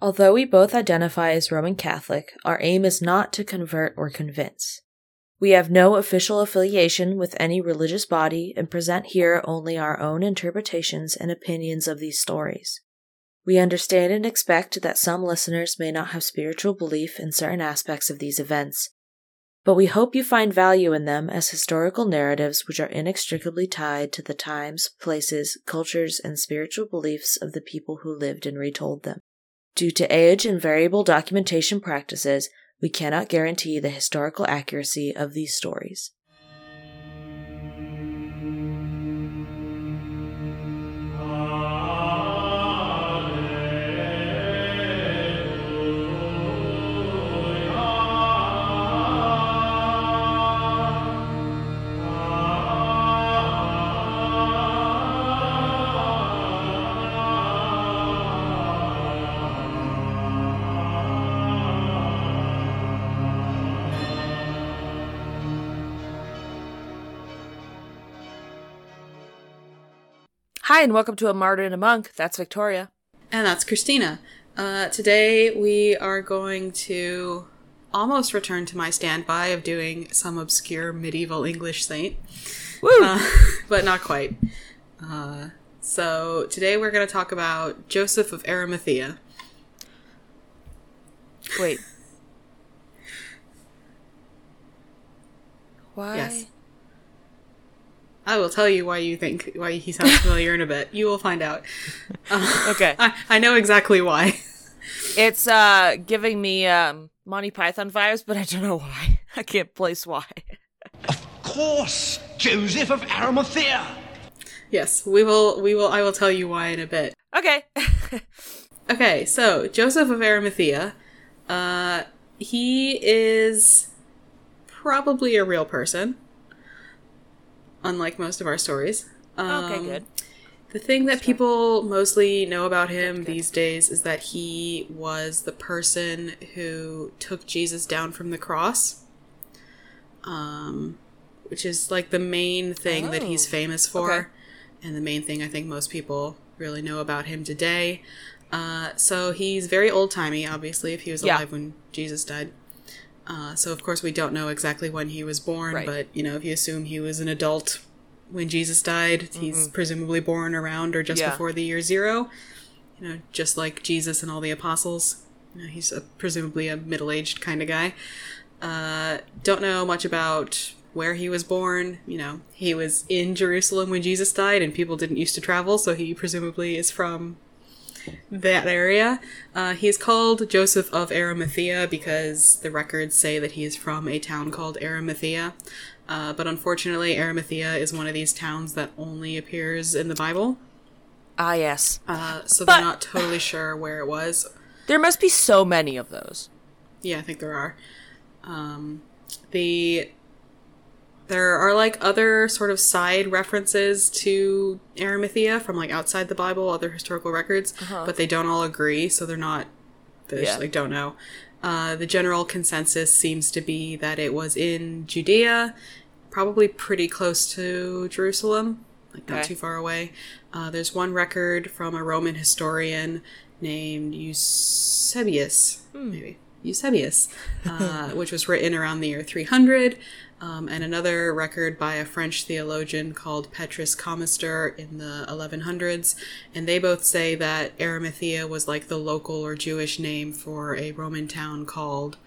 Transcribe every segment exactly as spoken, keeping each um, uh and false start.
Although we both identify as Roman Catholic, our aim is not to convert or convince. We have no official affiliation with any religious body and present here only our own interpretations and opinions of these stories. We understand and expect that some listeners may not have spiritual belief in certain aspects of these events, but we hope you find value in them as historical narratives which are inextricably tied to the times, places, cultures, and spiritual beliefs of the people who lived and retold them. Due to age and variable documentation practices, we cannot guarantee the historical accuracy of these stories. Hi, and welcome to A Martyr and a Monk. That's Victoria. And that's Christina. Uh, today we are going to almost return to my standby of doing some obscure medieval English saint. Woo! Uh, but not quite. Uh, so today we're going to talk about Joseph of Arimathea. Wait. Why? Yes. I will tell you why you think, why he sounds familiar in a bit. You will find out. Uh, okay. I, I know exactly why. It's uh, giving me um, Monty Python vibes, but I don't know why. I can't place why. Of course, Joseph of Arimathea. Yes, we will, we will, I will tell you why in a bit. Okay. Okay, so Joseph of Arimathea, uh, he is probably a real person. Unlike most of our stories. Um, okay, good. The thing that people mostly know about him good, good. these days is that he was the person who took Jesus down from the cross. Um, which is like the main thing oh. that he's famous for. Okay. And the main thing I think most people really know about him today. Uh, so he's very old-timey, obviously, if he was yeah. alive when Jesus died. Uh, so, of course, we don't know exactly when he was born, right. but, you know, if you assume he was an adult when Jesus died, mm-hmm. he's presumably born around or just yeah. before the year zero, you know, just like Jesus and all the apostles. You know, he's a, presumably a middle-aged kind of guy. Uh, don't know much about where he was born. You know, he was in Jerusalem when Jesus died, and people didn't used to travel, so he presumably is from that area. Uh, he is called Joseph of Arimathea because the records say that he is from a town called Arimathea. Uh, but unfortunately, Arimathea is one of these towns that only appears in the Bible. Ah, yes. Uh, so but, they're not totally sure where it was. There must be so many of those. Yeah, I think there are. Um, the There are, like, other sort of side references to Arimathea from, like, outside the Bible, other historical records, uh-huh. but they don't all agree, so they're not, they yeah. just, like, don't know. Uh, the general consensus seems to be that it was in Judea, probably pretty close to Jerusalem, like, not okay. too far away. Uh, there's one record from a Roman historian named Eusebius, hmm. maybe, Eusebius, uh, which was written around the year three hundred, Um, and another record by a French theologian called Petrus Comestor in the eleven hundreds. And they both say that Arimathea was like the local or Jewish name for a Roman town called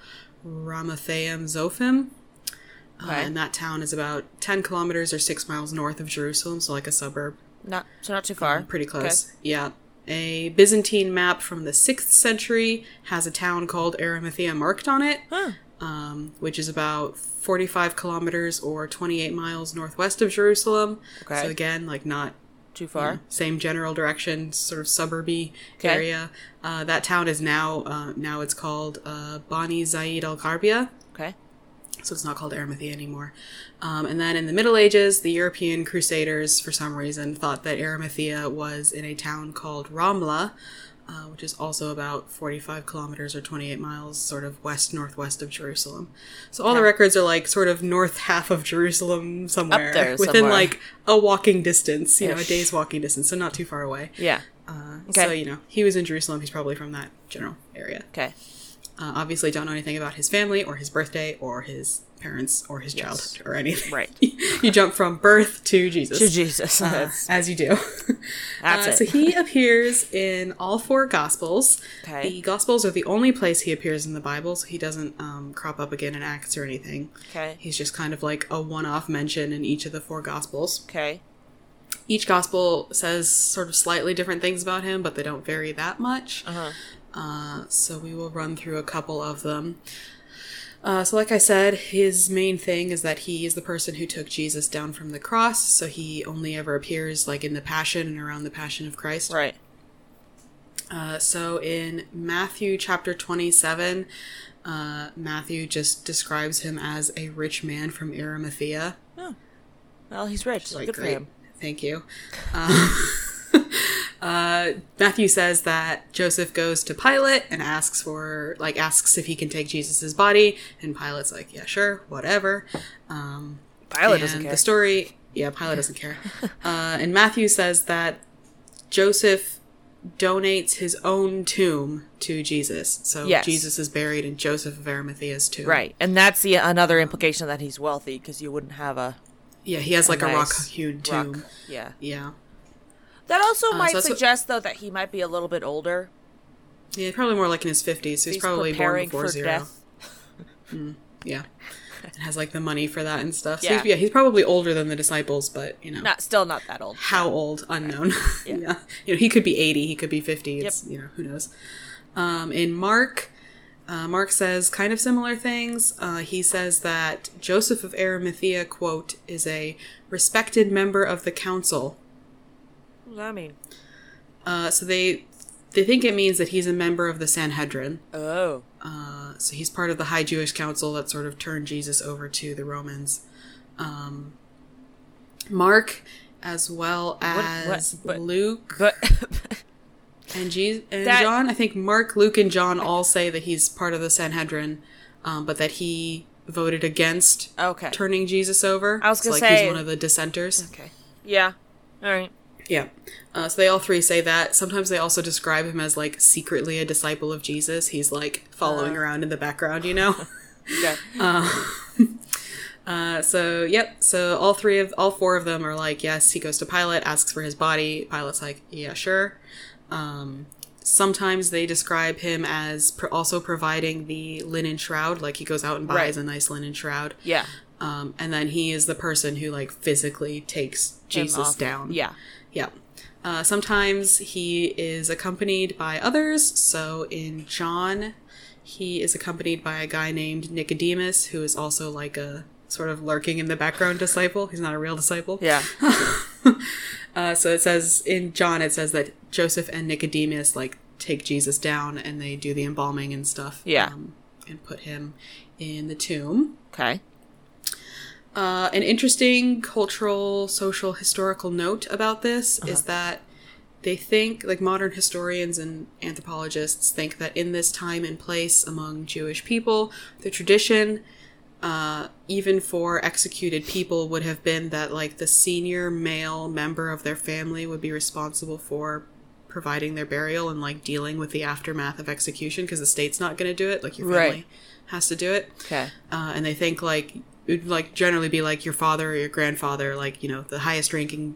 Ramathaim Zophim. Okay. Uh, and that town is about ten kilometers or six miles north of Jerusalem, so like a suburb. Not, so not too far. Um, pretty close. Okay. Yeah. A Byzantine map from the sixth century has a town called Arimathea marked on it. Huh. Um, which is about forty-five kilometers or twenty-eight miles northwest of Jerusalem. Okay. So again, like not too far. You know, same general direction, sort of suburby okay. area. Uh, that town is now uh, now it's called uh, Bani Zeid al-Gharbia. Okay. So it's not called Arimathea anymore. Um, and then in the Middle Ages, the European Crusaders, for some reason, thought that Arimathea was in a town called Ramla, Uh, which is also about forty-five kilometers or twenty-eight miles sort of west-northwest of Jerusalem. So all yeah. the records are like sort of north half of Jerusalem somewhere. Up there within somewhere. Like a walking distance, you Ish. know, a day's walking distance, so not too far away. Yeah. Uh, okay. So, you know, he was in Jerusalem. He's probably from that general area. Okay. Uh, obviously don't know anything about his family or his birthday or his parents or his yes. childhood or anything. Right. You jump from birth to Jesus. To Jesus. Uh, as you do. That's uh, it. So he appears in all four Gospels. Okay. The Gospels are the only place he appears in the Bible, so he doesn't um, crop up again in Acts or anything. Okay. He's just kind of like a one-off mention in each of the four Gospels. Okay. Each Gospel says sort of slightly different things about him, but they don't vary that much. Uh-huh. Uh, so we will run through a couple of them. Uh, so like I said, his main thing is that he is the person who took Jesus down from the cross. So he only ever appears like in the Passion and around the Passion of Christ. Right. Uh, so in Matthew chapter twenty-seven, uh, Matthew just describes him as a rich man from Arimathea. Oh, well, he's rich. So like, good for him. Thank you. Um, Uh, Matthew says that Joseph goes to Pilate and asks for, like, asks if he can take Jesus's body, and Pilate's like, yeah, sure, whatever. Um, Pilate doesn't care. The story, yeah, Pilate doesn't care. Uh, and Matthew says that Joseph donates his own tomb to Jesus, so yes. Jesus is buried in Joseph of Arimathea's tomb. Right, and that's the another implication that he's wealthy, because you wouldn't have a yeah, he has a like nice a rock-hewn tomb. Rock, yeah, yeah. That also uh, might so suggest, what, though, that he might be a little bit older. Yeah, probably more like in his fifties. He's, he's probably born before zero. Death. mm, yeah. And has, like, the money for that and stuff. So yeah. He's, yeah, he's probably older than the disciples, but, you know. Not, still not that old. How yeah. old? Unknown. Right. Yeah. yeah. You know, he could be eighty. He could be fifty. It's, yep. You know, who knows. Um, in Mark, uh, Mark says kind of similar things. Uh, he says that Joseph of Arimathea, quote, is a respected member of the council. What does that mean? Uh, so they they think it means that he's a member of the Sanhedrin. Oh. Uh, so he's part of the High Jewish Council that sort of turned Jesus over to the Romans. Um, Mark, as well as what, what, but, Luke, but, and, Jesus, and that, John. I think Mark, Luke, and John all say that he's part of the Sanhedrin, um, but that he voted against okay. turning Jesus over. I was going to so, like, say... he's one of the dissenters. Okay. Yeah. All right. Yeah. Uh, so they all three say that. Sometimes they also describe him as, like, secretly a disciple of Jesus. He's, like, following uh, around in the background, you know? Yeah. uh, uh, so, yep. So all three of, all four of them are like, yes, he goes to Pilate, asks for his body. Pilate's like, yeah, sure. Um, sometimes they describe him as pro- also providing the linen shroud. Like, he goes out and buys right. a nice linen shroud. Yeah. Um, and then he is the person who, like, physically takes Jesus down. Yeah. Yeah. Uh, sometimes he is accompanied by others. So in John, he is accompanied by a guy named Nicodemus, who is also like a sort of lurking in the background disciple. He's not a real disciple. Yeah. uh, so it says in John, it says that Joseph and Nicodemus like take Jesus down and they do the embalming and stuff. Yeah. Um, and put him in the tomb. Okay. Uh, an interesting cultural, social, historical note about this uh-huh. is that they think, like modern historians and anthropologists think that in this time and place among Jewish people, the tradition, uh, even for executed people, would have been that like the senior male member of their family would be responsible for providing their burial and like dealing with the aftermath of execution because the state's not going to do it, like your family right. has to do it. Okay, uh, and they think like... it would, like, generally be, like, your father or your grandfather, like, you know, the highest-ranking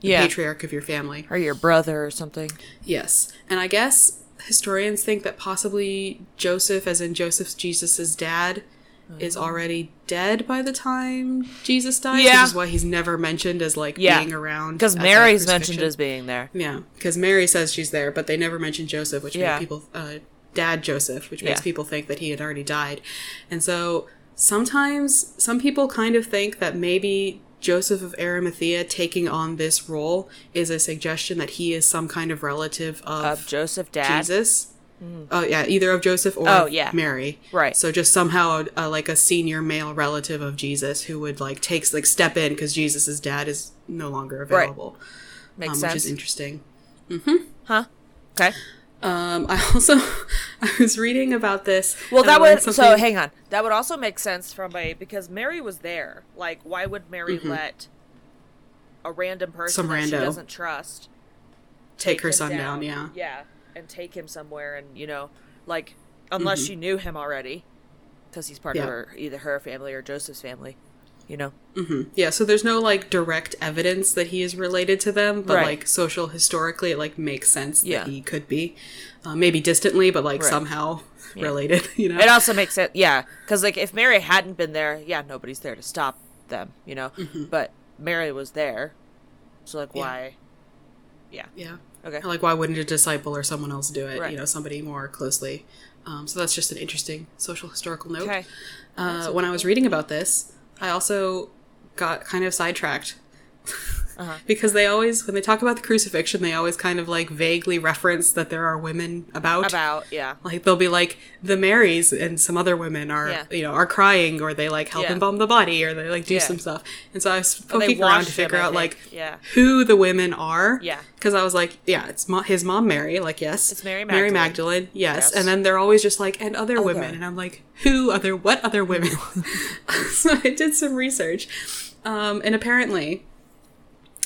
yeah. patriarch of your family. Or your brother or something. Yes. And I guess historians think that possibly Joseph, as in Joseph's Jesus's dad, mm-hmm. is already dead by the time Jesus died. Yeah. Which is why he's never mentioned as, like, yeah. being around. Because Mary's mentioned as being there. Yeah. Because Mary says she's there, but they never mention Joseph, which yeah. makes people... Uh, Dad Joseph, which makes yeah. people think that he had already died. And so... sometimes some people kind of think that maybe Joseph of Arimathea taking on this role is a suggestion that he is some kind of relative of, of Joseph dad Jesus mm. oh yeah either of Joseph or oh, yeah. Mary right so just somehow a, a, like a senior male relative of Jesus who would like takes like step in because Jesus's dad is no longer available right. Makes um, sense, which is interesting. Mm-hmm. Huh. Okay. Um, I also, I was reading about this. Well, that would, something... so hang on. That would also make sense from a, because Mary was there. Like, why would Mary mm-hmm. let a random person Some that rando. she doesn't trust take her son down, down yeah yeah and take him somewhere, and you know, like, unless mm-hmm. you knew him already, because he's part yeah. of her, either her family or Joseph's family, you know. Mm-hmm. Yeah, so there's no like direct evidence that he is related to them, but right. like social historically it like makes sense yeah. that he could be uh, maybe distantly, but like right. somehow yeah. related, you know. It also makes sense yeah because like if Mary hadn't been there, yeah nobody's there to stop them, you know. Mm-hmm. But Mary was there, so like why yeah yeah, yeah. okay, like why wouldn't a disciple or someone else do it right. you know, somebody more closely. Um, so that's just an interesting social historical note. Okay. Uh, when I was reading about this, I also got kind of sidetracked uh-huh. because they always, when they talk about the crucifixion, they always kind of like vaguely reference that there are women about. About, yeah. Like they'll be like, the Marys and some other women are, yeah. you know, are crying, or they like help yeah. embalm the body, or they like do yeah. some stuff. And so I was poking around to them, figure out like yeah. who the women are. Yeah. Because I was like, yeah, it's mo- his mom, Mary, like, yes. It's Mary Magdalene. Mary Magdalene, yes. yes. And then they're always just like, and other okay. women. And I'm like, who other, what other women? So I did some research. Um, and apparently,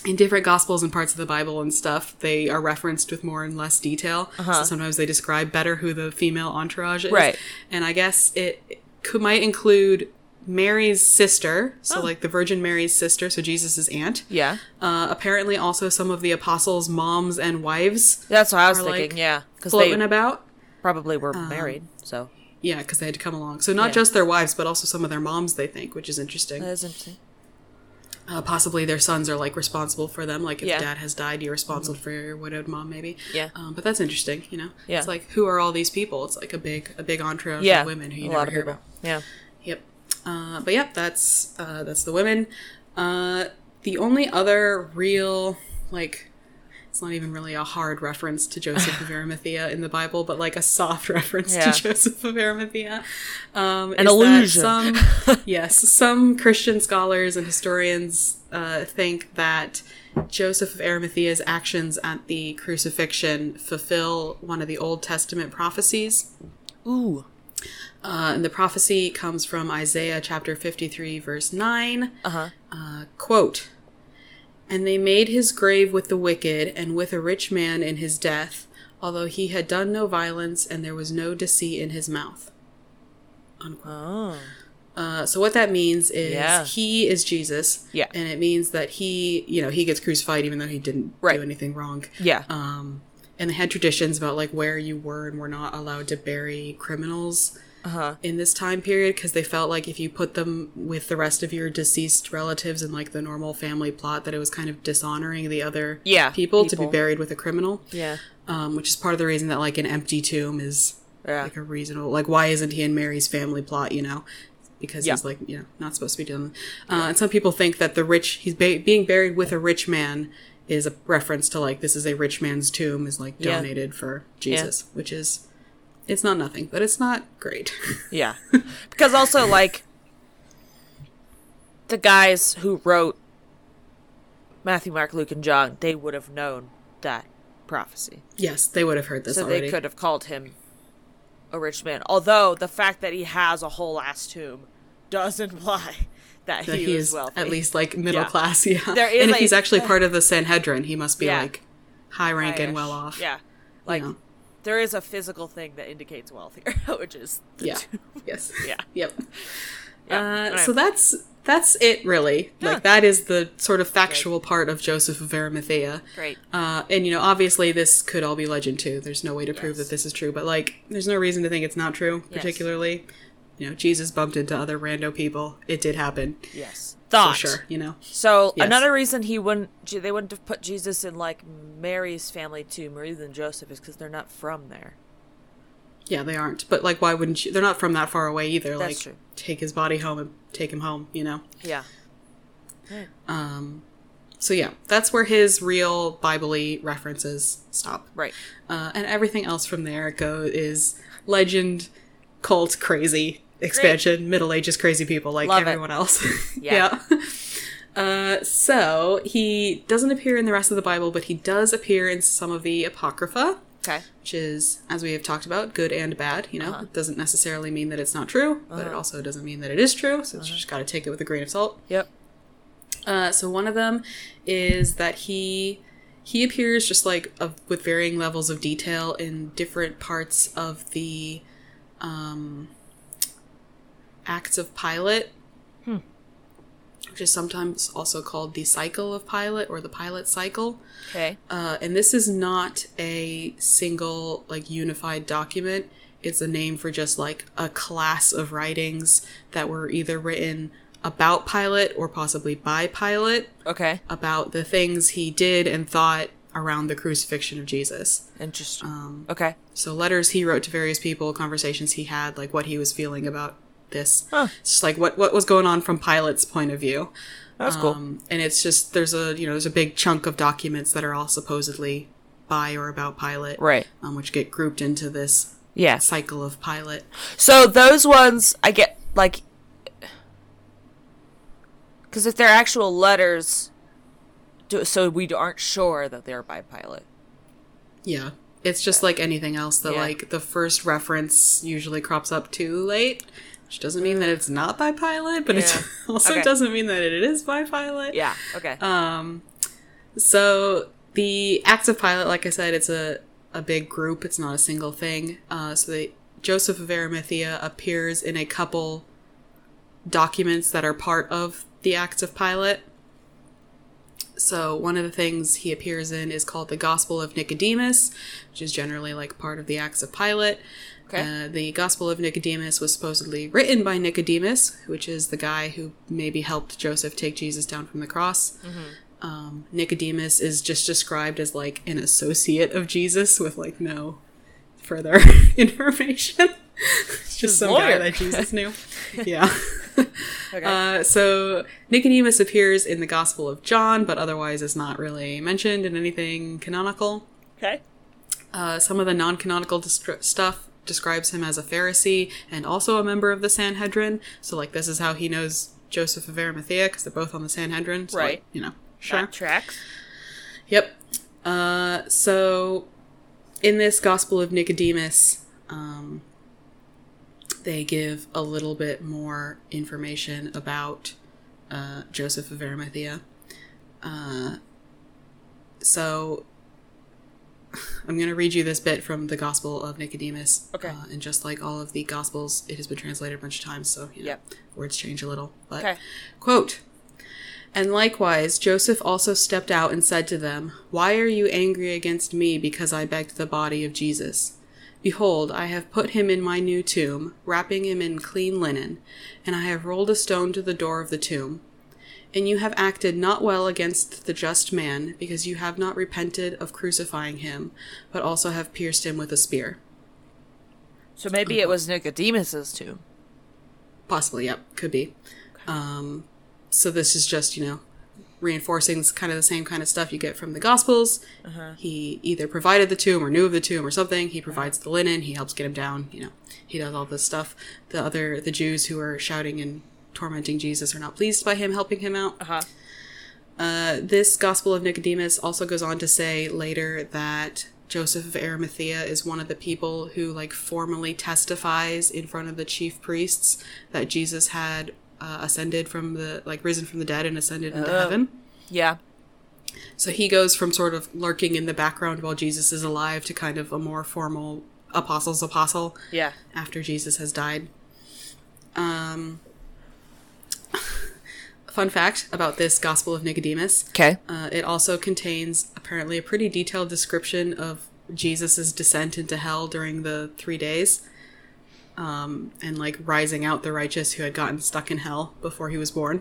in different Gospels and parts of the Bible and stuff, they are referenced with more and less detail. Uh-huh. So sometimes they describe better who the female entourage is. Right. And I guess it, it could, might include Mary's sister, so oh. like the Virgin Mary's sister, so Jesus's aunt. Yeah. Uh, apparently also some of the apostles' moms and wives. That's what I was are, thinking, like, yeah. Because they about. probably were um, married, so. Yeah, because they had to come along. So not yeah. just their wives, but also some of their moms, they think, which is interesting. That is interesting. Uh, possibly their sons are, like, responsible for them. Like, if yeah. dad has died, you're responsible mm-hmm. for your widowed mom, maybe. Yeah. Um, but that's interesting, you know? Yeah. It's like, who are all these people? It's like a big a big entourage yeah. of women who you a never hear people. about. Yeah. Yep. Uh, but, yep, that's, uh, that's the women. Uh, the only other real, like, it's not even really a hard reference to Joseph of Arimathea in the Bible, but, like, a soft reference yeah. to Joseph of Arimathea. Um, An illusion. Some, yes. Some Christian scholars and historians uh, think that Joseph of Arimathea's actions at the crucifixion fulfill one of the Old Testament prophecies. Ooh. Uh, and the prophecy comes from Isaiah chapter fifty-three, verse nine. Uh-huh. Uh, quote, "And they made his grave with the wicked, and with a rich man in his death, although he had done no violence, and there was no deceit in his mouth." Unquote. Oh. Uh, so what that means is yeah. he is Jesus. Yeah. And it means that he, you know, he gets crucified even though he didn't right. do anything wrong. Yeah. Um, and they had traditions about, like, where you were and were not allowed to bury criminals uh-huh. in this time period, because they felt like if you put them with the rest of your deceased relatives and like the normal family plot, that it was kind of dishonoring the other yeah, people, people to be buried with a criminal. Yeah, um, which is part of the reason that like an empty tomb is yeah. like a reasonable, like, why isn't he in Mary's family plot? You know, because yeah. he's like, you know, not supposed to be doing. Uh, yeah. And some people think that the rich he's ba- being buried with a rich man is a reference to like, this is a rich man's tomb, is like donated yeah. for Jesus, yeah. which is. It's not nothing, but it's not great. Yeah. Because also, like, the guys who wrote Matthew, Mark, Luke, and John, they would have known that prophecy. Yes, they would have heard this so already. So they could have called him a rich man. Although, the fact that he has a whole ass tomb does imply that, that he, he is wealthy. At least, like, middle yeah. class, yeah. There is, and if like, he's actually uh, part of the Sanhedrin, he must be, yeah. like, high rank high-ish. and well off. Yeah. Like... You know. There is a physical thing that indicates wealth here, which is the yeah, tomb. yes, yeah, yep. Yeah. Uh, right. So that's that's it, really. Yeah. Like that is the sort of factual Great. part of Joseph of Arimathea. Great. Uh, and you know, obviously, this could all be legend too. There's no way to yes. prove that this is true, but like, there's no reason to think it's not true. Yes. Particularly, you know, Jesus bumped into other rando people. It did happen. Yes, thought for sure. You know. So yes. another reason he wouldn't, they wouldn't have put Jesus in like Mary's family tomb or even Joseph is because they're not from there. Yeah, they aren't. But like, why wouldn't you? They're not from that far away either. That's like, true. Take his body home and take him home. You know. Yeah. yeah. Um. So yeah, that's where his real Bible-y references stop. Right. Uh, and everything else from there go is legend, cult, crazy. Expansion, Great. Middle Ages, crazy people like Love everyone it. else. yeah. yeah. Uh, so he doesn't appear in the rest of the Bible, but he does appear in some of the Apocrypha, okay. which is, as we have talked about, good and bad. You know, uh-huh. it doesn't necessarily mean that it's not true, uh-huh. but it also doesn't mean that it is true. So uh-huh. you just got to take it with a grain of salt. Yep. Uh, so one of them is that he He appears just like of, with varying levels of detail in different parts of the um, Acts of Pilate, hmm. which is sometimes also called the Cycle of Pilate or the Pilate Cycle. Okay. Uh, and this is not a single like unified document. It's a name for just like a class of writings that were either written about Pilate or possibly by Pilate. Okay. About the things he did and thought around the crucifixion of Jesus. Interesting. Um, okay. So letters he wrote to various people, conversations he had, like what he was feeling about this. Huh. It's just like what, what was going on from Pilate's point of view. That's um, cool. And it's just, there's a, you know, there's a big chunk of documents that are all supposedly by or about Pilate. Right. Um, which get grouped into this yeah. cycle of Pilate. So those ones, I get, like, because if they're actual letters, do, so we aren't sure that they're by Pilate. Yeah. It's just yeah. like anything else that, yeah. like, the first reference usually crops up too late, which doesn't mean that it's not by Pilate, but yeah. it also okay. doesn't mean that it is by Pilate. Yeah, okay. Um, so the Acts of Pilate, like I said, it's a, a big group. It's not a single thing. Uh, so the Joseph of Arimathea appears in a couple documents that are part of the Acts of Pilate. So one of the things he appears in is called the Gospel of Nicodemus, which is generally like part of the Acts of Pilate. Okay. Uh, the Gospel of Nicodemus was supposedly written by Nicodemus, which is the guy who maybe helped Joseph take Jesus down from the cross. Mm-hmm. Um, Nicodemus is just described as like an associate of Jesus with like no further information. It's just some lawyer. Guy that Jesus knew. Yeah. Okay. Uh, so Nicodemus appears in the Gospel of John, but otherwise is not really mentioned in anything canonical. Okay. Uh, some of the non-canonical dist- stuff describes him as a Pharisee and also a member of the Sanhedrin. So, like, this is how he knows Joseph of Arimathea, because they're both on the Sanhedrin. So, right. Like, you know, sure. That tracks. Yep. Uh, so in this Gospel of Nicodemus, um... they give a little bit more information about uh, Joseph of Arimathea. Uh, so I'm going to read you this bit from the Gospel of Nicodemus. Okay. Uh, and just like all of the Gospels, it has been translated a bunch of times, so you know, yep. words change a little. But okay. Quote, "And likewise, Joseph also stepped out and said to them, 'Why are you angry against me because I begged the body of Jesus? Behold, I have put him in my new tomb, wrapping him in clean linen, and I have rolled a stone to the door of the tomb. And you have acted not well against the just man, because you have not repented of crucifying him, but also have pierced him with a spear.'" So maybe it was Nicodemus's tomb. Possibly, yep, could be. Okay. Um, so this is just, you know, reinforcing kind of the same kind of stuff you get from the Gospels. Uh-huh. He either provided the tomb or knew of the tomb or something. He provides the linen. He helps get him down. You know, he does all this stuff. The other, the Jews who are shouting and tormenting Jesus are not pleased by him helping him out. Uh-huh. Uh, this Gospel of Nicodemus also goes on to say later that Joseph of Arimathea is one of the people who like formally testifies in front of the chief priests that Jesus had Uh, ascended from the like risen from the dead and ascended into oh. heaven. Yeah. So he goes from sort of lurking in the background while Jesus is alive to kind of a more formal apostle's apostle. Yeah. After Jesus has died. Um. Fun fact about this Gospel of Nicodemus. Okay. Uh, it also contains apparently a pretty detailed description of Jesus's descent into hell during the three days. Um, and like rising out the righteous who had gotten stuck in hell before he was born.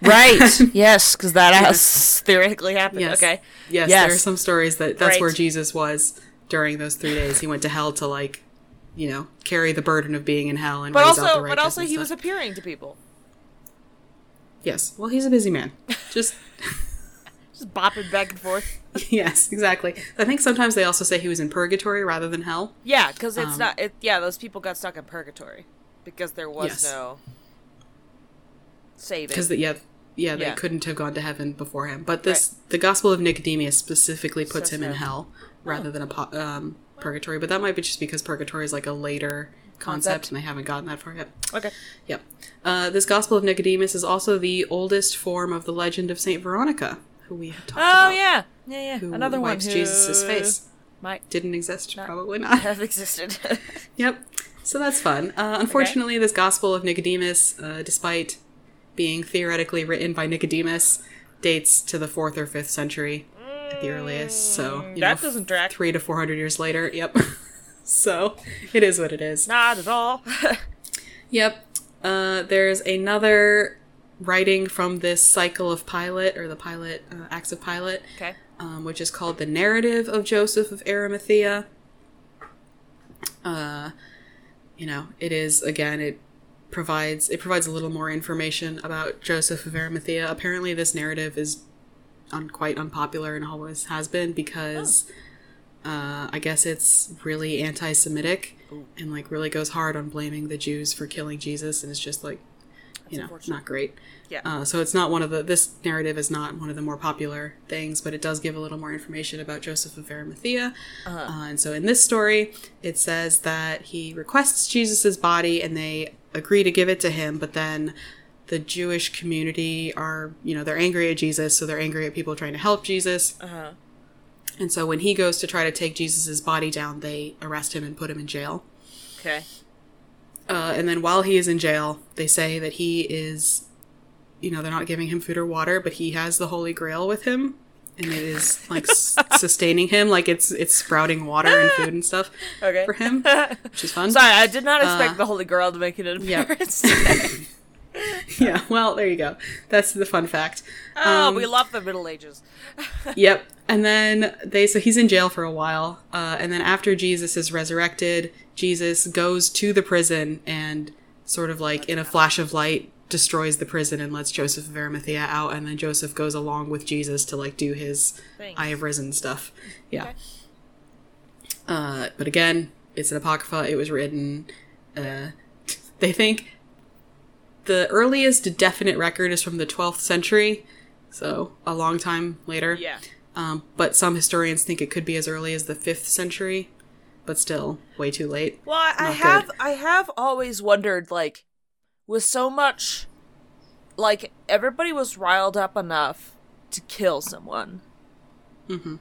Right. Yes, because that yes. has theoretically happened. Yes. Okay. Yes, yes, there are some stories that that's right. where Jesus was during those three days. He went to hell to like, you know, carry the burden of being in hell and but raise also, out the righteous. But also, he was appearing to people. Yes. Well, he's a busy man. Just. Just bopping back and forth. Yes, exactly. I think sometimes they also say he was in purgatory rather than hell. Yeah, because it's um, not... It, yeah, those people got stuck in purgatory because there was yes. no saving. Because, yeah, yeah, they yeah. couldn't have gone to heaven before him. But this, right. the Gospel of Nicodemus specifically puts so him so. in hell rather oh. than a, um, purgatory. But that might be just because purgatory is like a later concept, and they haven't gotten that far yet. Okay. Yep. Uh, this Gospel of Nicodemus is also the oldest form of the legend of Saint Veronica, who we had talked oh, about. Oh, yeah. Yeah, yeah. Who Another wipes one who... Jesus' face. Might Didn't exist. Not probably not. Have existed. Yep. So that's fun. Uh, unfortunately, okay. This Gospel of Nicodemus, uh, despite being theoretically written by Nicodemus, dates to the fourth or fifth century at the earliest. So, you that know, doesn't track. Three to four hundred years later. Yep. So it is what it is. Not at all. Yep. Uh, there's another writing from this cycle of Pilate, or the Pilate, uh, Acts of Pilate, okay. um, which is called the Narrative of Joseph of Arimathea. Uh, you know, it is, again, it provides, it provides a little more information about Joseph of Arimathea. Apparently this narrative is un- quite unpopular and always has been because... Oh. Uh, I guess it's really anti-Semitic and, like, really goes hard on blaming the Jews for killing Jesus, and it's just, like, you know, not great. Yeah. Uh, so it's not one of the... This narrative is not one of the more popular things, but it does give a little more information about Joseph of Arimathea. Uh-huh. Uh, and so in this story, it says that he requests Jesus' body, and they agree to give it to him, but then... The Jewish community are, you know, they're angry at Jesus, so they're angry at people trying to help Jesus. Uh-huh. And so when he goes to try to take Jesus' body down, they arrest him and put him in jail. Okay. Uh, and then while he is in jail, they say that he is, you know, they're not giving him food or water, but he has the Holy Grail with him. And it is, like, s- sustaining him. Like, it's it's sprouting water and food and stuff okay. for him, which is fun. Sorry, I did not expect uh, the Holy Grail to make an appearance today. Yeah, well, there you go. That's the fun fact. Oh, um, we love the Middle Ages. Yep. And then they, so he's in jail for a while. Uh, and then after Jesus is resurrected, Jesus goes to the prison and sort of like in a flash of light destroys the prison and lets Joseph of Arimathea out. And then Joseph goes along with Jesus to like do his Thanks. I have risen stuff. Yeah. Okay. Uh, but again, it's an Apocrypha. It was written, uh, they think... The earliest definite record is from the twelfth century, so a long time later. Yeah. Um, but some historians think it could be as early as the fifth century, but still way too late. Well, I, I have good. I have always wondered, like, with so much, like, everybody was riled up enough to kill someone. Mm-hmm.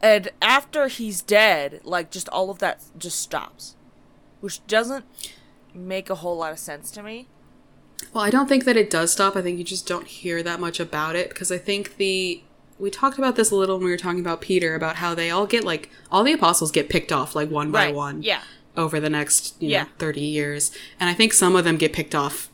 And after he's dead, like, just all of that just stops, which doesn't make a whole lot of sense to me. Well, I don't think that it does stop. I think you just don't hear that much about it because I think the... We talked about this a little when we were talking about Peter, about how they all get, like... All the apostles get picked off, like, one by right. one yeah. over the next, you yeah. know, thirty years. And I think some of them get picked off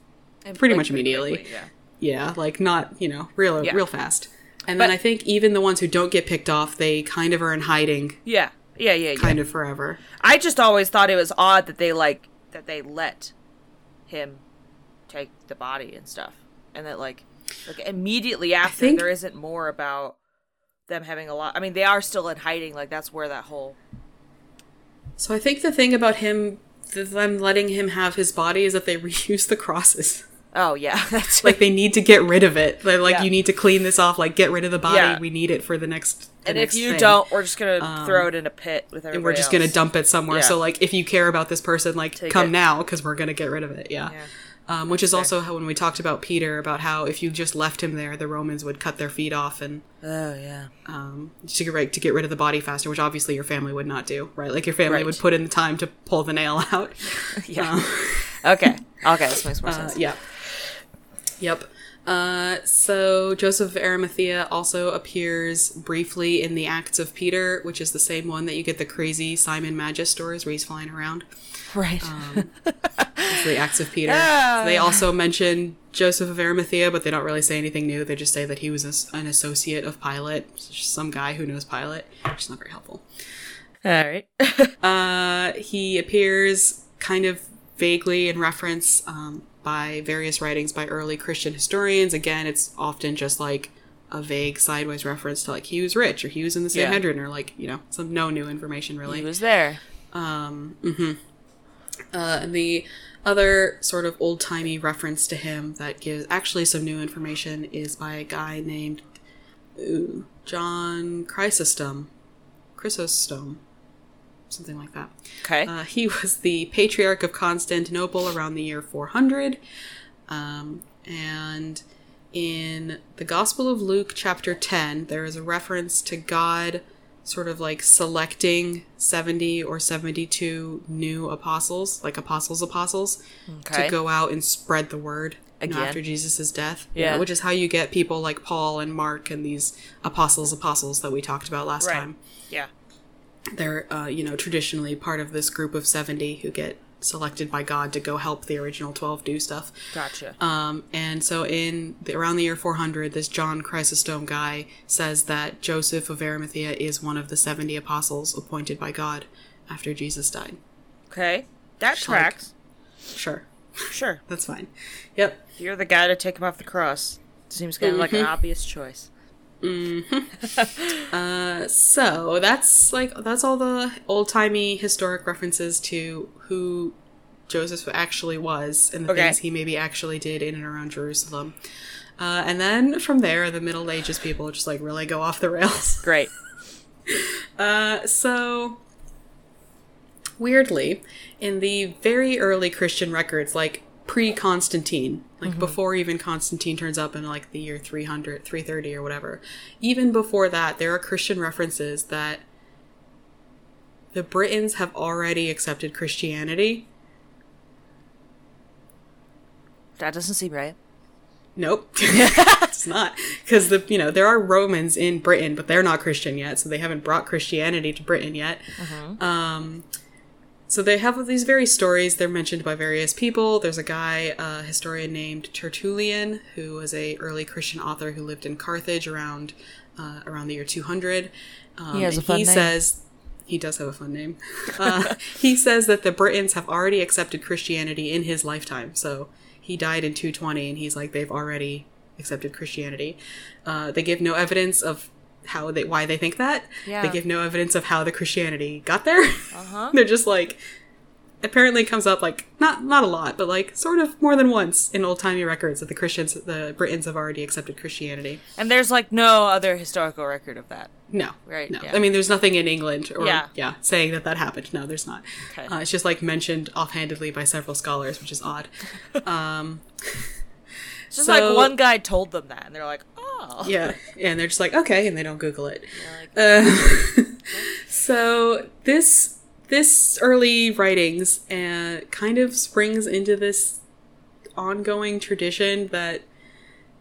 and pretty like, much immediately. Quickly, yeah. yeah, like, not, you know, real yeah. real fast. And but, then I think even the ones who don't get picked off, they kind of are in hiding. Yeah, yeah, yeah, yeah. Kind yeah. of forever. I just always thought it was odd that they, like, that they let him... take the body and stuff and that like like immediately after think, there isn't more about them having a lot. I mean they are still in hiding, like that's where that whole so I think the thing about him them letting him have his body is that they reuse the crosses. Oh yeah, that's like they need to get rid of it. They're like yeah. you need to clean this off, like get rid of the body yeah. we need it for the next the and next if you thing. Don't we're just gonna um, throw it in a pit with everybody and we're just else. Gonna dump it somewhere yeah. so like if you care about this person like Take come it. Now because we're gonna get rid of it yeah, yeah. Um, which is also how when we talked about Peter, about how if you just left him there, the Romans would cut their feet off and oh yeah, um, to get right, to get rid of the body faster, which obviously your family would not do, right? Like your family right. would put in the time to pull the nail out. yeah. Um, okay. Okay, this makes more sense. Uh, yeah. Yep. Uh, so Joseph of Arimathea also appears briefly in the Acts of Peter, which is the same one that you get the crazy Simon Magus stories where he's flying around. Right. Um, the Acts of Peter. Ah. They also mention Joseph of Arimathea, but they don't really say anything new. They just say that he was a, an associate of Pilate, some guy who knows Pilate, which is not very helpful. All right. uh, he appears kind of vaguely in reference um, by various writings by early Christian historians. Again, it's often just like a vague sideways reference to like he was rich or he was in the Sanhedrin yeah. or like, you know, some no new information really. He was there. Um, mm-hmm. Uh, and the other sort of old-timey reference to him that gives actually some new information is by a guy named ooh, John Chrysostom. Chrysostom. Something like that. Okay. Uh, he was the Patriarch of Constantinople around the year four hundred. Um, and in the Gospel of Luke, chapter ten, there is a reference to God sort of like selecting seventy or seventy-two new apostles, like apostles' apostles, okay. to go out and spread the word Again. You know, after Jesus' death, yeah. you know, which is how you get people like Paul and Mark and these apostles' apostles that we talked about last right. time. Yeah. They're, uh, you know, traditionally part of this group of seventy who get selected by God to go help the original twelve do stuff. Gotcha. Um, and so in the, around the year four hundred, this John Chrysostom guy says that Joseph of Arimathea is one of the seventy apostles appointed by God after Jesus died. Okay. That Just tracks. Like, sure. Sure. That's fine. Yep. You're the guy to take him off the cross. Seems kind of mm-hmm. like an obvious choice. Mm-hmm. uh, so that's like that's all the old-timey historic references to who Joseph actually was and the okay. things he maybe actually did in and around Jerusalem. Uh, and then from there, the Middle Ages people just like really go off the rails. Great. uh, so weirdly, in the very early Christian records, like pre-Constantine, like mm-hmm. before even Constantine turns up in like the year three hundred, three thirty or whatever, even before that, there are Christian references that the Britons have already accepted Christianity. That doesn't seem right. Nope. It's not. Because, the you know, there are Romans in Britain, but they're not Christian yet, so they haven't brought Christianity to Britain yet. Mm-hmm. Um... So they have these various stories. They're mentioned by various people. There's a guy, a historian named Tertullian, who was a early Christian author who lived in Carthage around uh, around the year two hundred. Um, he has a fun he name. Says, he does have a fun name. Uh, he says that the Britons have already accepted Christianity in his lifetime. So he died in two twenty, and he's like, they've already accepted Christianity. Uh, they give no evidence of how they why they think that yeah. they give no evidence of how the Christianity got there. Uh-huh. They're just like, apparently comes up like not not a lot, but like sort of more than once in old-timey records that the Christians the Britons have already accepted Christianity, and there's like no other historical record of that. No, right? No, yeah. I mean, there's nothing in England or yeah, yeah saying that that happened. No, there's not. Okay. Uh, it's just like mentioned offhandedly by several scholars, which is odd. um It's just so, like one guy told them that, and they're like, oh. Yeah, and they're just like, okay, and they don't Google it. Like, uh, so this this early writings uh, kind of springs into this ongoing tradition that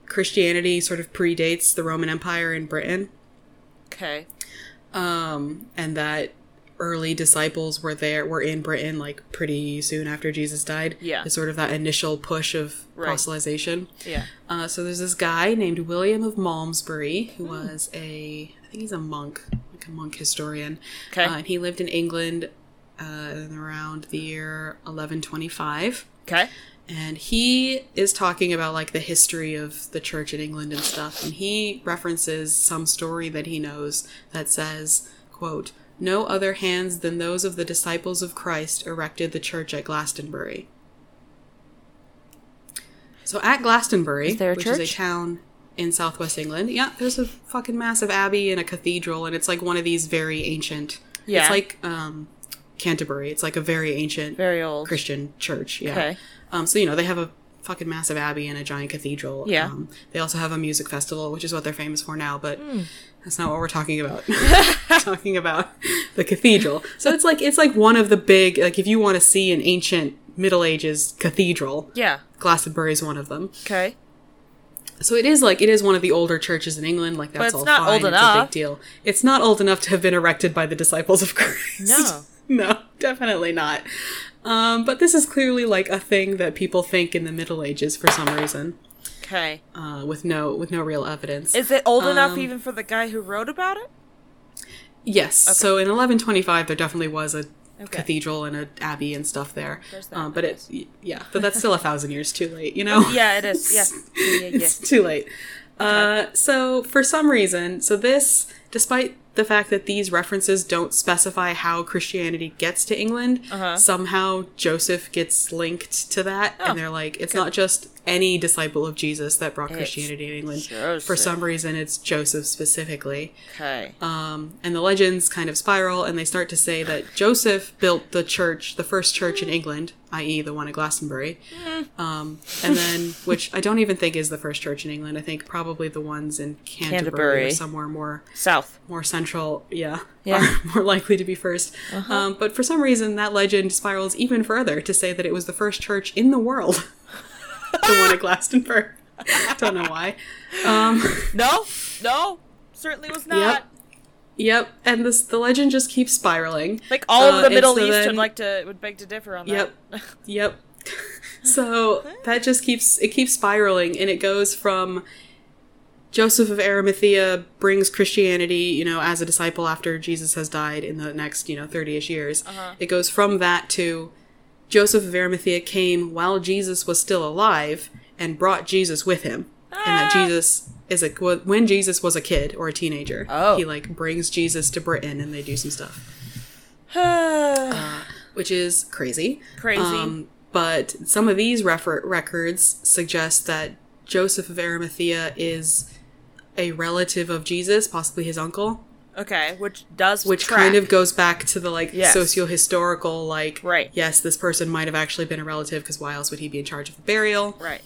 Christianity sort of predates the Roman Empire in Britain. Okay. Um, and that early disciples were there, were in Britain, like, pretty soon after Jesus died. Yeah. It's sort of that initial push of right. proselytization. Yeah. Uh, so there's this guy named William of Malmesbury, who mm. was a, I think he's a monk, like a monk historian. Okay. Uh, and he lived in England uh, around the year eleven twenty-five. Okay. And he is talking about, like, the history of the church in England and stuff. And he references some story that he knows that says, quote, "No other hands than those of the disciples of Christ erected the church at Glastonbury." So at Glastonbury, is which is a town in southwest England, yeah, there's a fucking massive abbey and a cathedral, and it's like one of these very ancient. Yeah. It's like um, Canterbury. It's like a very ancient, very old Christian church. Yeah. Okay. Um, so you know they have a fucking massive abbey and a giant cathedral. Yeah. Um, they also have a music festival, which is what they're famous for now, but. Mm. That's not what we're talking about. We're talking about the cathedral. So it's like it's like one of the big, like if you want to see an ancient Middle Ages cathedral, yeah, Glastonbury is one of them. Okay. So it is like it is one of the older churches in England. Like that's but it's all not fine. Old it's enough. A big deal. It's not old enough to have been erected by the disciples of Christ. No, no, definitely not. Um, but this is clearly like a thing that people think in the Middle Ages for some reason. Okay. Uh, with no with no real evidence. Is it old um, enough even for the guy who wrote about it? Yes. Okay. So in eleven twenty-five, there definitely was a okay. cathedral and an abbey and stuff there. Um, but it, yeah, but that's still a thousand years too late, you know? Yeah, it is. Yeah, yeah, yeah. It's too late. Uh, okay. So for some reason, so this, despite the fact that these references don't specify how Christianity gets to England, uh-huh. somehow Joseph gets linked to that, oh, and they're like, it's okay. not just any disciple of Jesus that brought it's Christianity in England. Joseph. For some reason, it's Joseph specifically. Okay. Um, and the legends kind of spiral, and they start to say that Joseph built the church, the first church in England, that is the one at Glastonbury. Um, and then, which I don't even think is the first church in England. I think probably the ones in Canterbury, Canterbury. or somewhere more... South. More central, yeah. yeah. Are more likely to be first. Uh-huh. Um, but for some reason, that legend spirals even further to say that it was the first church in the world. The one at Glastonbury. Don't know why. Um, no, no, certainly was not. Yep, yep. And this, the legend just keeps spiraling. Like all of the uh, Middle so East then, would like to would beg to differ on that. Yep, yep. So that just keeps it keeps spiraling, and it goes from Joseph of Arimathea brings Christianity, you know, as a disciple after Jesus has died in the next, you know, thirty-ish years. Uh-huh. It goes from that to Joseph of Arimathea came while Jesus was still alive and brought Jesus with him. Ah. And that Jesus is a, when Jesus was a kid or a teenager, oh. he like brings Jesus to Britain and they do some stuff, uh, which is crazy. Crazy. Um, but some of these refer- records suggest that Joseph of Arimathea is a relative of Jesus, possibly his uncle. Okay, which does Which track. kind of goes back to the, like, yes. socio-historical, like, right. yes, this person might have actually been a relative, because why else would he be in charge of the burial? Right.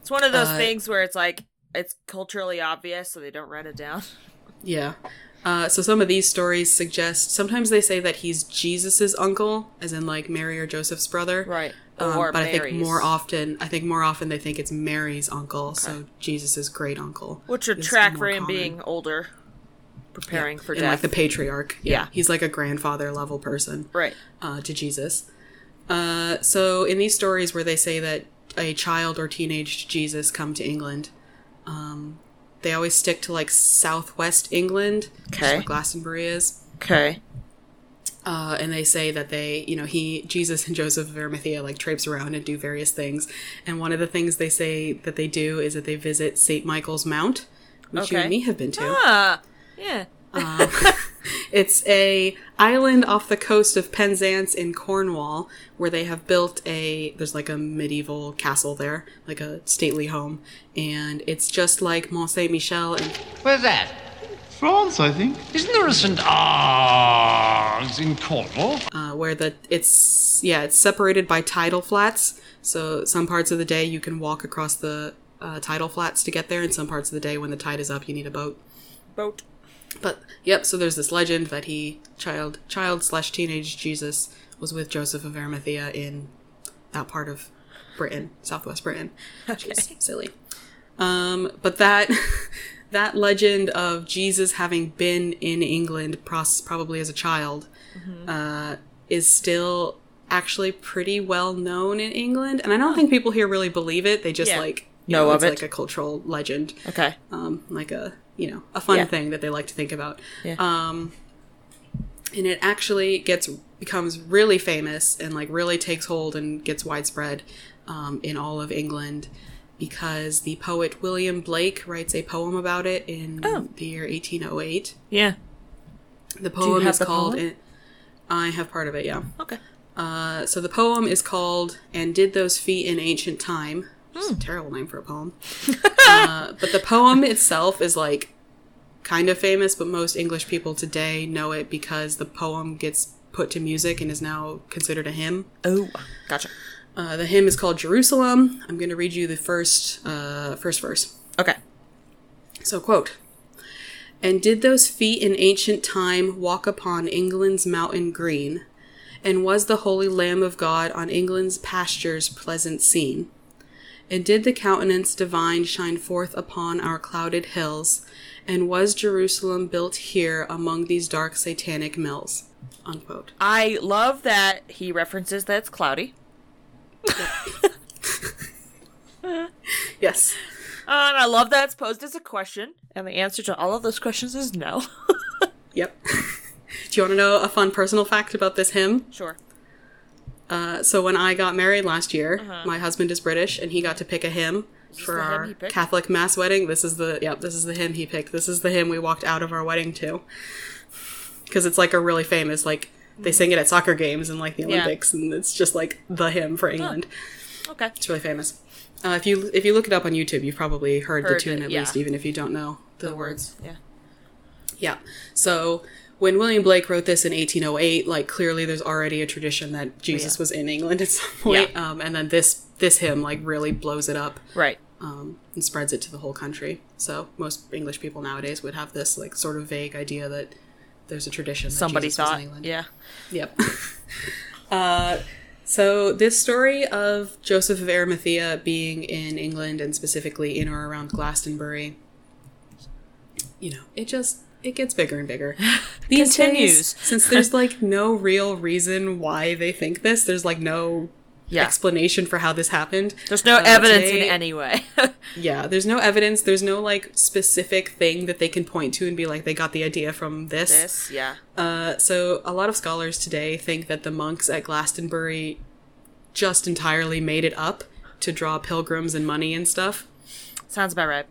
It's one of those uh, things where it's, like, it's culturally obvious, so they don't write it down. Yeah. Uh, so some of these stories suggest, sometimes they say that he's Jesus's uncle, as in, like, Mary or Joseph's brother. Right. Um, or but Mary's. I think more often, I think more often they think it's Mary's uncle, okay. so Jesus's great-uncle. Which would track for him common. being older. Preparing yeah. for death. And like the patriarch. Yeah. yeah. He's like a grandfather level person. Right. Uh, to Jesus. Uh, so in these stories where they say that a child or teenage Jesus come to England, um, they always stick to like southwest England. Okay. Which is what Glastonbury is. Okay. Uh, and they say that they, you know, he, Jesus and Joseph of Arimathea like traipse around and do various things. And one of the things they say that they do is that they visit Saint Michael's Mount, which okay. you and me have been to. Ah. Yeah. um, it's a island off the coast of Penzance in Cornwall where they have built a, there's like a medieval castle there, like a stately home. And it's just like Mont Saint-Michel. And where's that? France, I think. Isn't there a Saint Albans in Cornwall? Uh, where the, it's, yeah, it's separated by tidal flats. So some parts of the day you can walk across the uh, tidal flats to get there. And some parts of the day when the tide is up, you need a boat. Boat. But, yep, so there's this legend that he, child child slash teenage Jesus, was with Joseph of Arimathea in that part of Britain, southwest Britain, which okay. is silly. Um, but that that legend of Jesus having been in England pros- probably as a child mm-hmm. uh, is still actually pretty well known in England. And I don't think people here really believe it. They just, yeah. like, know, know of it's it. like a cultural legend. Okay. Um, like a... you know, a fun yeah. thing that they like to think about. Yeah. Um, and it actually gets becomes really famous and like really takes hold and gets widespread um, in all of England because the poet William Blake writes a poem about it in oh. the year eighteen oh eight. Yeah. The poem is the called... Poem? It, I have part of it, yeah. Okay. Uh, so the poem is called And Did Those Feet in Ancient Time... It's a terrible name for a poem. uh, but the poem itself is, like, kind of famous, but most English people today know it because the poem gets put to music and is now considered a hymn. Oh, gotcha. Uh, the hymn is called Jerusalem. I'm going to read you the first, uh, first verse. Okay. So, quote, And did those feet in ancient time walk upon England's mountain green? And was the holy Lamb of God on England's pastures pleasant seen? And did the countenance divine shine forth upon our clouded hills? And was Jerusalem built here among these dark satanic mills? Unquote. I love that he references that it's cloudy. Yep. Yes. Uh, and I love that it's posed as a question. And the answer to all of those questions is no. Yep. Do you want to know a fun personal fact about this hymn? Sure. Uh, so when I got married last year, uh-huh. my husband is British, and he got to pick a hymn for our Catholic mass wedding. This is the yep, this is the hymn he picked. This is the hymn we walked out of our wedding to, because it's like a really famous. Like they sing it at soccer games and like the Olympics, yeah. and it's just like the hymn for England. Okay. It's really famous. Uh, if you if you look it up on YouTube, you've probably heard, heard the tune it, at yeah. least, even if you don't know the, the words. words. Yeah. Yeah. So when William Blake wrote this in eighteen oh eight, like, clearly there's already a tradition that Jesus yeah. was in England at some point. Yeah. Um, and then this this hymn, like, really blows it up. Right. Um, and spreads it to the whole country. So most English people nowadays would have this, like, sort of vague idea that there's a tradition that somebody Jesus thought was in England. Yeah. Yep. uh... So this story of Joseph of Arimathea being in England, and specifically in or around Glastonbury, you know, it just, it gets bigger and bigger. These continues. Days, since there's, like, no real reason why they think this, there's, like, no yeah. explanation for how this happened. There's no uh, evidence today, in any way. yeah, there's no evidence. There's no, like, specific thing that they can point to and be like, they got the idea from this. This, yeah. Uh, so a lot of scholars today think that the monks at Glastonbury just entirely made it up to draw pilgrims and money and stuff. Sounds about right.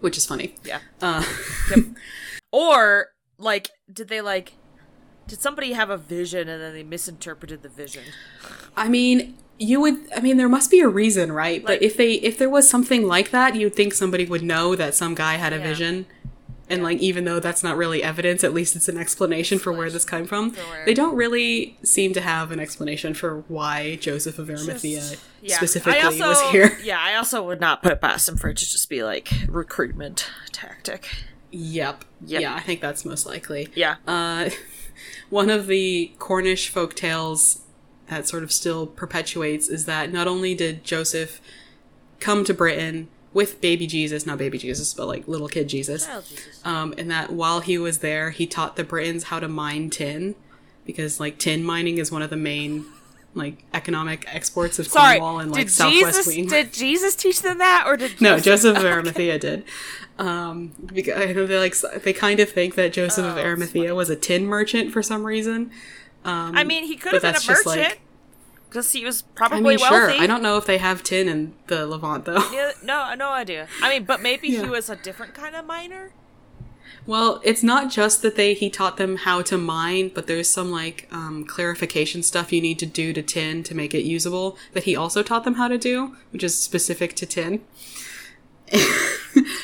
Which is funny. Yeah. Uh, yep. Or, like, did they, like, did somebody have a vision and then they misinterpreted the vision? I mean, you would, I mean, there must be a reason, right? Like, but if they, if there was something like that, you'd think somebody would know that some guy had a yeah. vision. And, yeah. like, even though that's not really evidence, at least it's an explanation, explanation for where this came from. They don't really seem to have an explanation for why Joseph of Arimathea just, yeah. specifically also, was here. Yeah, I also would not put it past them for it to just be, like, recruitment tactic. Yep. yep. Yeah, I think that's most likely. Yeah. Uh, one of the Cornish folk tales that sort of still perpetuates is that not only did Joseph come to Britain with baby Jesus, not baby Jesus, but, like, little kid Jesus. Child Jesus. Um, and that while he was there, he taught the Britons how to mine tin, because, like, tin mining is one of the main, like, economic exports of Cornwall and, like, did Southwest England. Did Jesus teach them that, or did Jesus? No, Joseph of Arimathea okay. did. Um, because I know they like they kind of think that Joseph oh, of Arimathea was a tin merchant for some reason. Um, I mean, he could have been a merchant. Like, because he was probably I mean, wealthy. Sure. I don't know if they have tin in the Levant, though. Yeah, no, no idea. I mean, but maybe yeah. he was a different kind of miner? Well, it's not just that they he taught them how to mine, but there's some, like, um, clarification stuff you need to do to tin to make it usable that he also taught them how to do, which is specific to tin.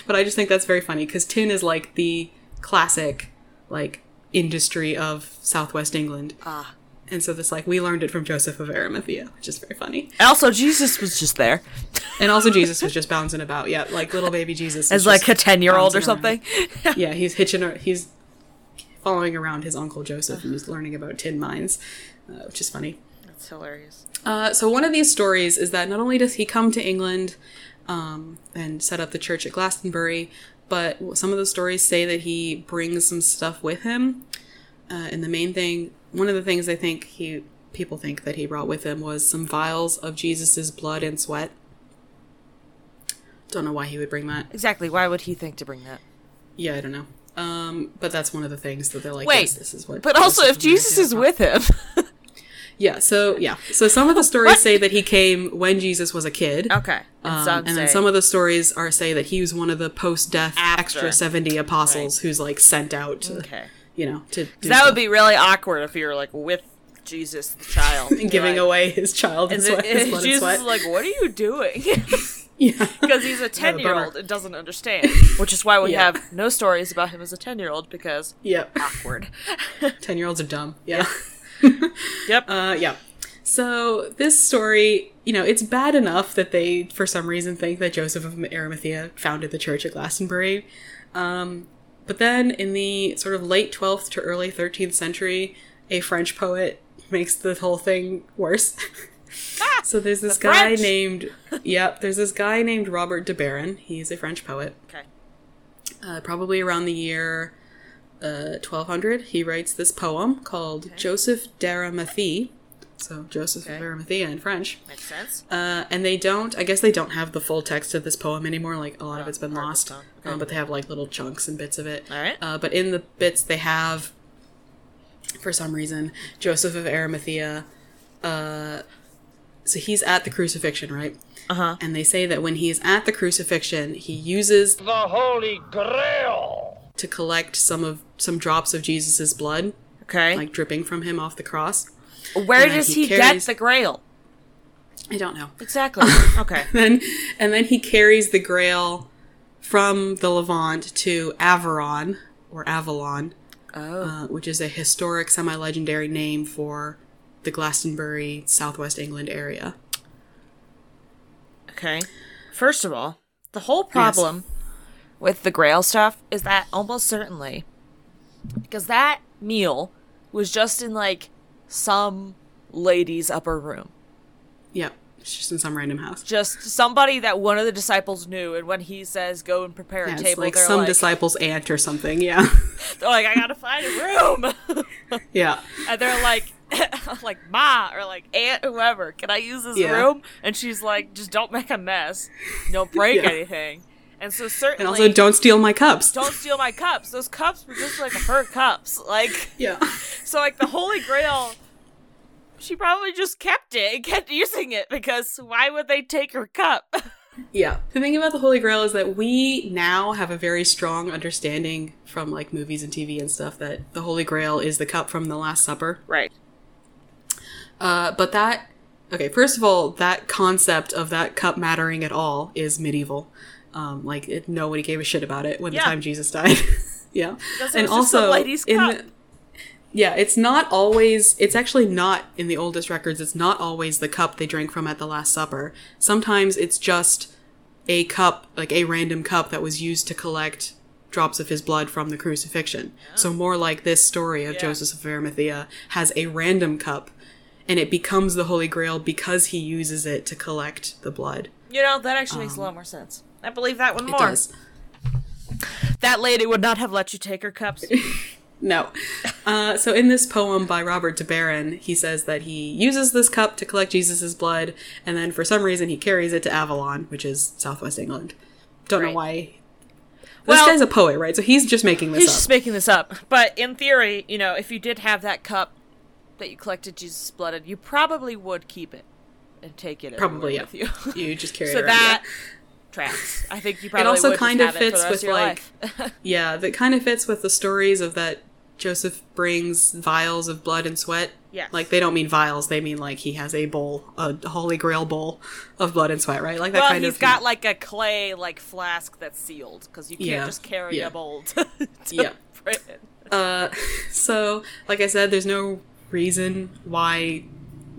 But I just think that's very funny, because tin is, like, the classic, like, industry of Southwest England. Ah. And so this, like, we learned it from Joseph of Arimathea, which is very funny. Also, Jesus was just there. And also Jesus was just bouncing about. Yeah, like, little baby Jesus. As, like, a ten-year-old or something. yeah, he's hitching, a, he's following around his uncle Joseph uh-huh. who's learning about tin mines, uh, which is funny. That's hilarious. Uh, so one of these stories is that not only does he come to England um, and set up the church at Glastonbury, but some of the stories say that he brings some stuff with him. Uh, and the main thing... One of the things I think he people think that he brought with him was some vials of Jesus's blood and sweat. Don't know why he would bring that. Exactly. Why would he think to bring that? Yeah, I don't know. Um, but that's one of the things that they're like, wait, yes, this is what. But also, if Jesus is with him. yeah. So yeah. So some of the stories say that he came when Jesus was a kid. Okay. And, um, some and then some of the stories are say that he was one of the post-death After. extra seventy apostles right. who's like sent out. To, okay. You know, to that stuff. Would be really awkward if you were like with Jesus, the child, and giving like, away his child and, and sweat, his blood Jesus and sweat. Is like, "What are you doing?" yeah, because he's a ten-year-old and doesn't understand, which is why we yeah. have no stories about him as a ten-year-old because yep. awkward. Ten-year-olds are dumb. Yeah. Yep. yep. Uh, yeah. So this story, you know, it's bad enough that they, for some reason, think that Joseph of Arimathea founded the church at Glastonbury. Um, But then in the sort of late twelfth to early thirteenth century, a French poet makes the whole thing worse. ah, so there's this the guy French. named, yep, there's this guy named Robert de Boron. He's a French poet. Okay. Uh, probably around the year uh, twelve hundred, he writes this poem called okay. Joseph d'Arimathea. So Joseph okay. of Arimathea in French. Makes sense. Uh, and they don't, I guess they don't have the full text of this poem anymore. Like, a lot oh, of it's been lost. It's okay. um, but they have, like, little chunks and bits of it. All right. Uh, but in the bits they have, for some reason, Joseph of Arimathea, uh, so he's at the crucifixion, right? Uh-huh. And they say that when he's at the crucifixion, he uses the Holy Grail to collect some of some drops of Jesus's blood. Okay. Like, dripping from him off the cross. Where does he, he carries... get the grail? I don't know. Exactly. Okay. Then, and then he carries the grail from the Levant to Avalon, or Avalon, oh. uh, which is a historic, semi-legendary name for the Glastonbury, Southwest England area. Okay. First of all, the whole problem yes. with the grail stuff is that almost certainly, because that meal was just in, like, some lady's upper room. Yep. It's just in some random house. Just somebody that one of the disciples knew, and when he says, go and prepare yeah, a table, it's like some like, disciple's aunt or something, yeah. They're like, I gotta find a room! Yeah. And they're like, like, ma, or like, aunt, whoever, can I use this yeah. room? And she's like, just don't make a mess. Don't break yeah. anything. And so certainly... And also, don't steal my cups. Don't steal my cups. Those cups were just, like, her cups. Like... Yeah. So, like, the Holy Grail... She probably just kept it and kept using it, because why would they take her cup? Yeah. The thing about the Holy Grail is that we now have a very strong understanding from, like, movies and T V and stuff that the Holy Grail is the cup from the Last Supper. Right. Uh, but that... Okay, first of all, that concept of that cup mattering at all is medieval. Um, like, it, nobody gave a shit about it when yeah. the time Jesus died. yeah. That's and also, lady's in cup. The, yeah, it's not always, it's actually not, in the oldest records, it's not always the cup they drank from at the Last Supper. Sometimes it's just a cup, like a random cup that was used to collect drops of his blood from the crucifixion. Yeah. So more like this story of yeah. Joseph of Arimathea has a random cup, and it becomes the Holy Grail because he uses it to collect the blood. You know, that actually um, makes a lot more sense. I believe that one more. It does. That lady would not have let you take her cups. No. Uh, so in this poem by Robert de Boron, he says that he uses this cup to collect Jesus' blood, and then for some reason he carries it to Avalon, which is southwest England. Don't right. know why. This well, guy's a poet, right? So he's just making this he's up. He's just making this up. But in theory, you know, if you did have that cup that you collected Jesus' blood in, you probably would keep it and take it probably, yeah. with you. You just carry so it around. So that... Yeah. Tracks. I think you probably it also kind of fits with like yeah that kind of fits with the stories of that Joseph brings vials of blood and sweat. Yeah, like they don't mean vials, they mean like he has a bowl, a Holy Grail bowl of blood and sweat, right? Like that well, kind he's of he's got like a clay like flask that's sealed because you can't yeah, just carry yeah. a bowl to, to yeah prison. uh so like I said, there's no reason why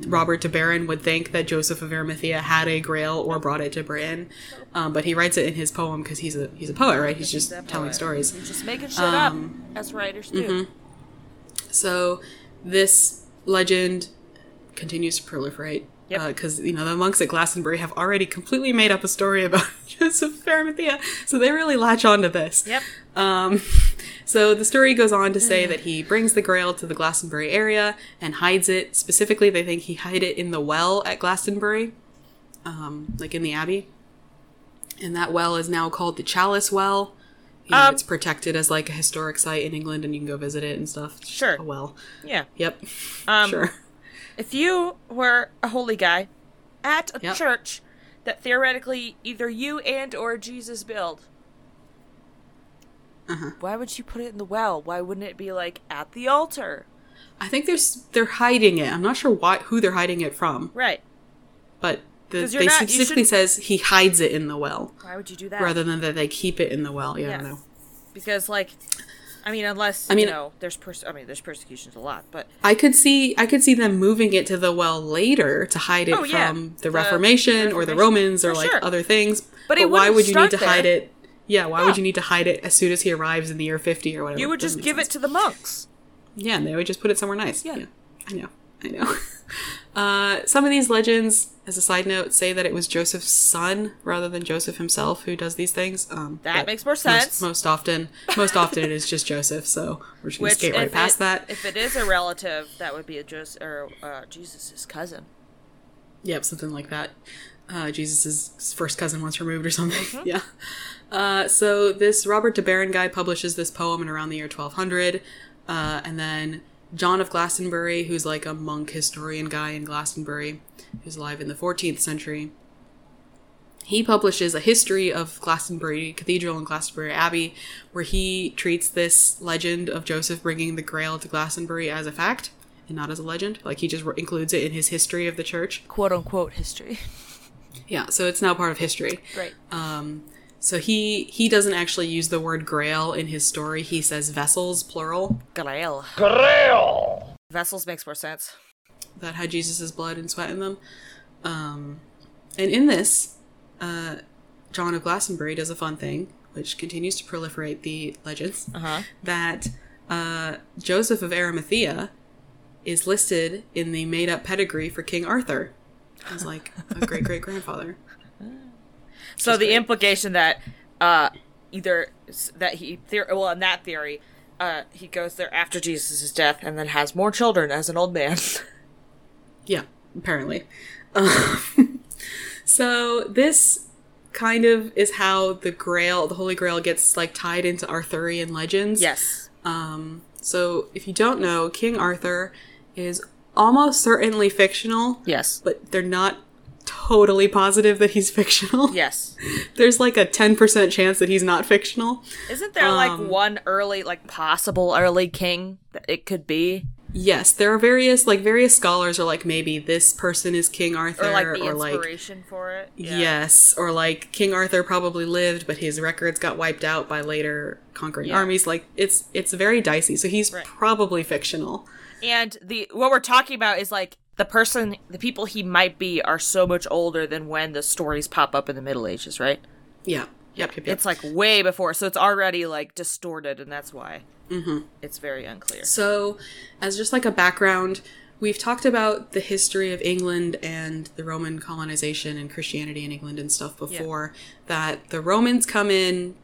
Robert de Boron would think that Joseph of Arimathea had a grail or brought it to Britain, um, but he writes it in his poem because he's a he's a poet, right? He's just telling stories. He's just making shit um, up, as writers do. Mm-hmm. So this legend continues to proliferate because, yep. uh, you know, the monks at Glastonbury have already completely made up a story about Joseph of Arimathea, so they really latch on to this. Yep. Um, so the story goes on to say that he brings the grail to the Glastonbury area and hides it. Specifically, they think he hid it in the well at Glastonbury, um, like in the abbey. And that well is now called the Chalice Well. You know, um, it's protected as like a historic site in England, and you can go visit it and stuff. It's sure. A well. Yeah. Yep. Um, sure. If you were a holy guy at a yep. church that theoretically either you and or Jesus built, uh-huh. why would you put it in the well? Why wouldn't it be, like, at the altar? I think there's, they're hiding it. I'm not sure why, who they're hiding it from. Right. But the, they not, specifically says he hides it in the well. Why would you do that? Rather than that they keep it in the well. Yeah, yes. I don't know. Because, like... I mean, unless, I mean, you know, there's pers- I mean, there's persecutions a lot, but... I could see I could see them moving it to the well later to hide it oh, yeah. from the, the Reformation, Reformation or the Romans or, like, sure. other things. But, but why would you need to there. hide it? Yeah, why yeah. would you need to hide it as soon as he arrives in the year fifty or whatever? You would just give sense. it to the monks. Yeah, and they would just put it somewhere nice. Yeah. yeah. I know. I know. uh, some of these legends, as a side note, say that it was Joseph's son rather than Joseph himself who does these things. Um, that makes more sense. Most, most often, most often it is just Joseph. So we're just going to skate right past it, that. If it is a relative, that would be a Joseph or uh, Jesus's cousin. Yep, something like that. Uh, Jesus's first cousin once removed or something. Mm-hmm. Yeah. Uh, so this Robert de Boron guy publishes this poem in around the year twelve hundred, uh, and then. John of Glastonbury, who's like a monk historian guy in Glastonbury, who's alive in the fourteenth century. He publishes a history of Glastonbury Cathedral and Glastonbury Abbey, where he treats this legend of Joseph bringing the Grail to Glastonbury as a fact and not as a legend. Like, he just re- includes it in his history of the church. Quote-unquote history. Yeah, so it's now part of history. Right. Um, so he he doesn't actually use the word grail in his story. He says vessels, plural. Grail. Grail! Vessels makes more sense. That had Jesus' blood and sweat in them. Um, and in this, uh, John of Glastonbury does a fun thing, which continues to proliferate the legends, uh-huh. that uh, Joseph of Arimathea is listed in the made-up pedigree for King Arthur. He's like a great-great-grandfather. So the great. implication that uh, either that he, theor- well, in that theory, uh, he goes there after Jesus' death and then has more children as an old man. Yeah, apparently. Uh, so this kind of is how the Grail, the Holy Grail, gets like tied into Arthurian legends. Yes. Um, so if you don't know, King Arthur is almost certainly fictional. Yes. But they're not totally positive that he's fictional. Yes. There's like a ten percent chance that he's not fictional. Isn't there um, like one early, like possible early king that it could be? Yes, there are various, like, various scholars are like, maybe this person is King Arthur. Or, like, the or, inspiration like, for it. Yeah. Yes, or, like, King Arthur probably lived, but his records got wiped out by later conquering yeah. armies. Like, it's it's very dicey, so he's right. probably fictional. And the what we're talking about is, like, the person, the people he might be are so much older than when the stories pop up in the Middle Ages, right? Yeah. Yep, yep, yep. It's, like, way before, so it's already, like, distorted, and that's why. Mm-hmm. It's very unclear. So, as just like a background, we've talked about the history of England and the Roman colonization and Christianity in England and stuff before. Yeah. That the Romans come in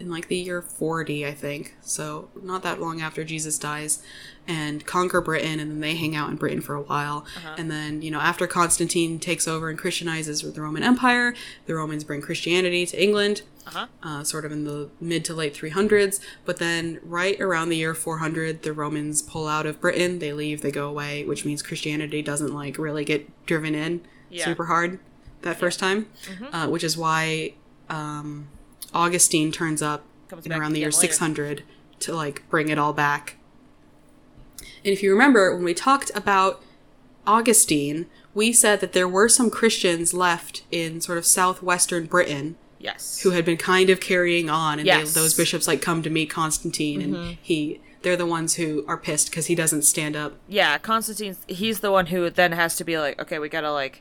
in like the year forty, I think. So not that long after Jesus dies, and conquer Britain, and then they hang out in Britain for a while. Uh-huh. And then, you know, after Constantine takes over and Christianizes the Roman Empire, the Romans bring Christianity to England, uh-huh. uh, sort of in the mid to late three hundreds. But then right around the year four hundred, the Romans pull out of Britain, they leave, they go away, which means Christianity doesn't like really get driven in yeah. super hard that yeah. first time, mm-hmm. uh, which is why... Um, Augustine turns up in around the year six hundred later. To like bring it all back. And if you remember, when we talked about Augustine, we said that there were some Christians left in sort of southwestern Britain. Yes. Who had been kind of carrying on, and yes. they, those bishops like come to meet Constantine, mm-hmm. and he they're the ones who are pissed because he doesn't stand up. Yeah, Constantine's he's the one who then has to be like, okay, we gotta like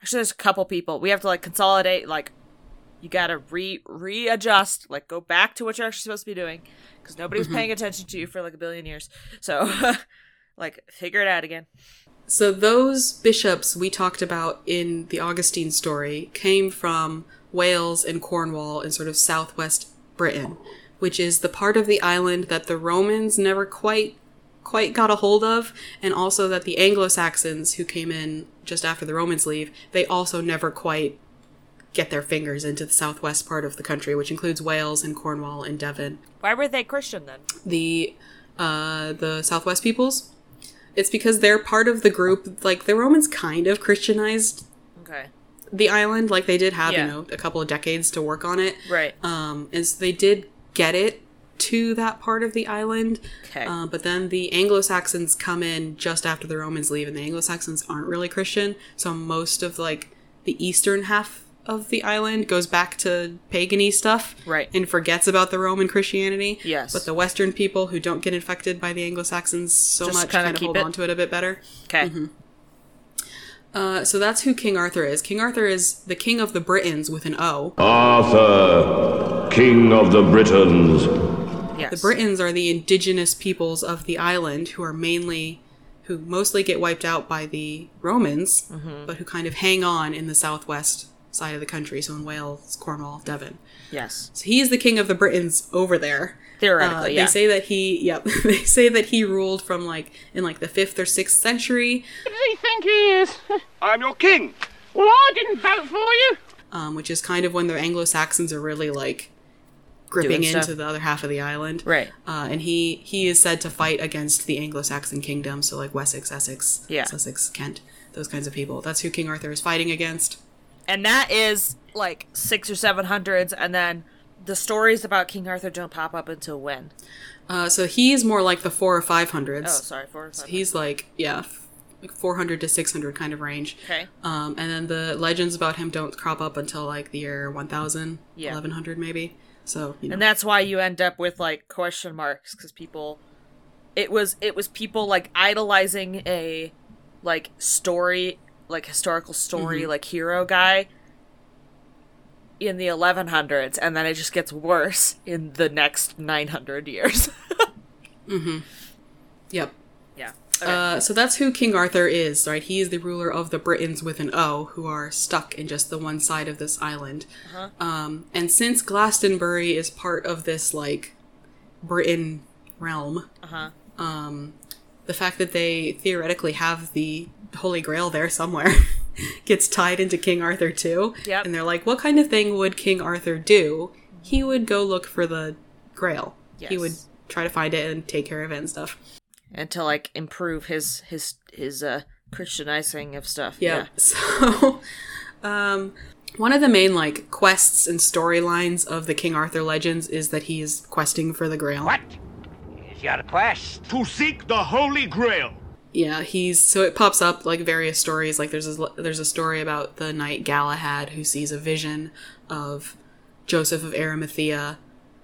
actually there's a couple people. We have to like consolidate like You gotta re readjust, like go back to what you're actually supposed to be doing, because nobody was mm-hmm. paying attention to you for like a billion years. So, like, figure it out again. So those bishops we talked about in the Augustine story came from Wales and Cornwall and sort of southwest Britain, which is the part of the island that the Romans never quite quite got a hold of, and also that the Anglo-Saxons who came in just after the Romans leave, they also never quite get their fingers into the southwest part of the country, which includes Wales and Cornwall and Devon. Why were they Christian then? The uh, the southwest peoples? It's because they're part of the group, like, the Romans kind of Christianized okay. the island, like they did have, yeah. you know, a couple of decades to work on it. Right. Um, and so they did get it to that part of the island, okay. uh, but then the Anglo-Saxons come in just after the Romans leave, and the Anglo-Saxons aren't really Christian, so most of, like, the eastern half of the island goes back to pagan-y stuff right. and forgets about the Roman Christianity. Yes. But the Western people who don't get infected by the Anglo-Saxons so Just much kind of hold it. on to it a bit better. Okay. Mm-hmm. Uh, so that's who King Arthur is. King Arthur is the king of the Britons with an O. Arthur, king of the Britons. Yes. The Britons are the indigenous peoples of the island who are mainly... who mostly get wiped out by the Romans, mm-hmm. but who kind of hang on in the southwest side of the country, so in Wales, Cornwall, Devon. Yes. So he is the king of the Britons over there. Theoretically, uh, they yeah. They say that he, yep, they say that he ruled from, like, in, like, the fifth or sixth century. Who do you think he is? I'm your king. Well, I didn't vote for you. Um, which is kind of when the Anglo-Saxons are really, like, gripping into the other half of the island. Right. Uh, and he, he is said to fight against the Anglo-Saxon kingdom, so, like, Wessex, Essex, yeah. Sussex, Kent, those kinds of people. That's who King Arthur is fighting against. And that is, like, six or seven hundreds, and then the stories about King Arthur don't pop up until when? Uh, so he's more like the four or five hundreds. Oh, sorry, four or five hundreds. So he's like, yeah, like four hundred to six hundred kind of range. Okay. Um, and then the legends about him don't crop up until like the year one thousand, yeah. eleven hundred maybe. So, you know. And that's why you end up with like question marks, because people, it was, it was people like idolizing a like story, like historical story, mm-hmm. like hero guy in the eleven hundreds, and then it just gets worse in the next nine hundred years. Mm-hmm. Yep. Yeah. Okay. Uh, so that's who King Arthur is, right? He is the ruler of the Britons with an O, who are stuck in just the one side of this island. Uh-huh. Um, and since Glastonbury is part of this, like, Britain realm, uh-huh. um, the fact that they theoretically have the Holy Grail there somewhere gets tied into King Arthur too. Yep. And they're like, what kind of thing would King Arthur do? He would go look for the Grail. Yes. He would try to find it and take care of it and stuff. And to, like, improve his his, his uh, Christianizing of stuff. Yep. Yeah. So, um, one of the main, like, quests and storylines of the King Arthur legends is that he is questing for the Grail. What is your quest? To seek the Holy Grail. Yeah, he's, so it pops up, like, various stories. Like, there's a, there's a story about the knight Galahad who sees a vision of Joseph of Arimathea,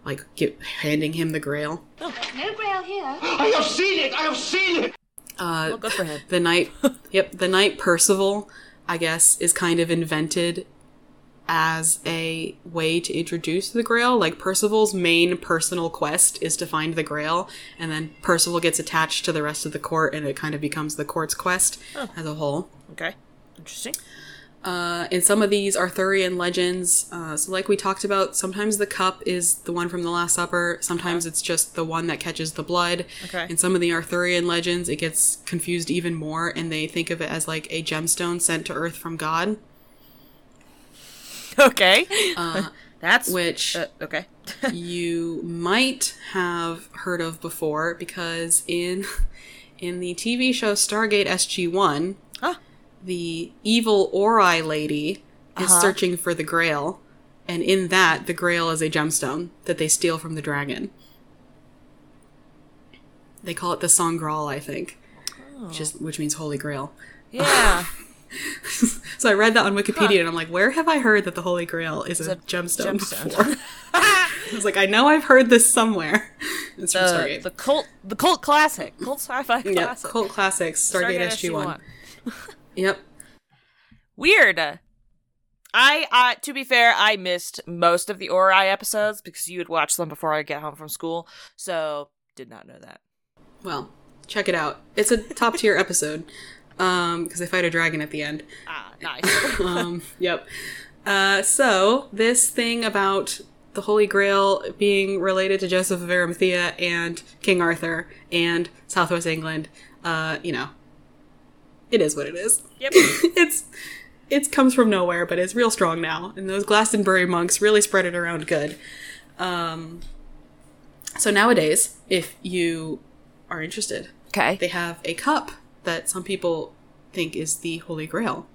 like, get, handing him the Grail. Oh, no Grail here. I have seen it! I have seen it! Uh, well, good for him. The knight, yep, the knight Percival, I guess, is kind of invented as a way to introduce the Grail. Like, Percival's main personal quest is to find the Grail, and then Percival gets attached to the rest of the court, and it kind of becomes the court's quest oh. as a whole. Okay. Interesting. Uh, in some of these Arthurian legends, uh, so like we talked about, sometimes the cup is the one from the Last Supper, sometimes okay. it's just the one that catches the blood. Okay. In some of the Arthurian legends, it gets confused even more, and they think of it as, like, a gemstone sent to Earth from God. Okay. Uh, That's... Which uh, okay. you might have heard of before, because in in the T V show Stargate S G one, huh. the evil Ori lady is uh-huh. searching for the Grail, and in that, the Grail is a gemstone that they steal from the dragon. They call it the Sangreal, I think, oh. which, is, which means Holy Grail. Yeah. So I read that on Wikipedia, huh. and I'm like, where have I heard that the Holy Grail is a, a gemstone, gemstone before? I was like, I know I've heard this somewhere. It's the, from Stargate. The cult, the cult classic. Cult sci-fi classic. Yep, cult classics. Stargate, Stargate S G one. Yep. Weird. I, uh, to be fair, I missed most of the Ori episodes because you would watch them before I get home from school, so did not know that. Well, check it out. It's a top-tier episode. Um, because they fight a dragon at the end. Ah, nice. um, yep. Uh, so, this thing about the Holy Grail being related to Joseph of Arimathea and King Arthur and Southwest England, uh, you know, it is what it is. Yep. it's, it comes from nowhere, but it's real strong now. And those Glastonbury monks really spread it around good. Um, so nowadays, if you are interested, okay, they have a cup that some people think is the Holy Grail.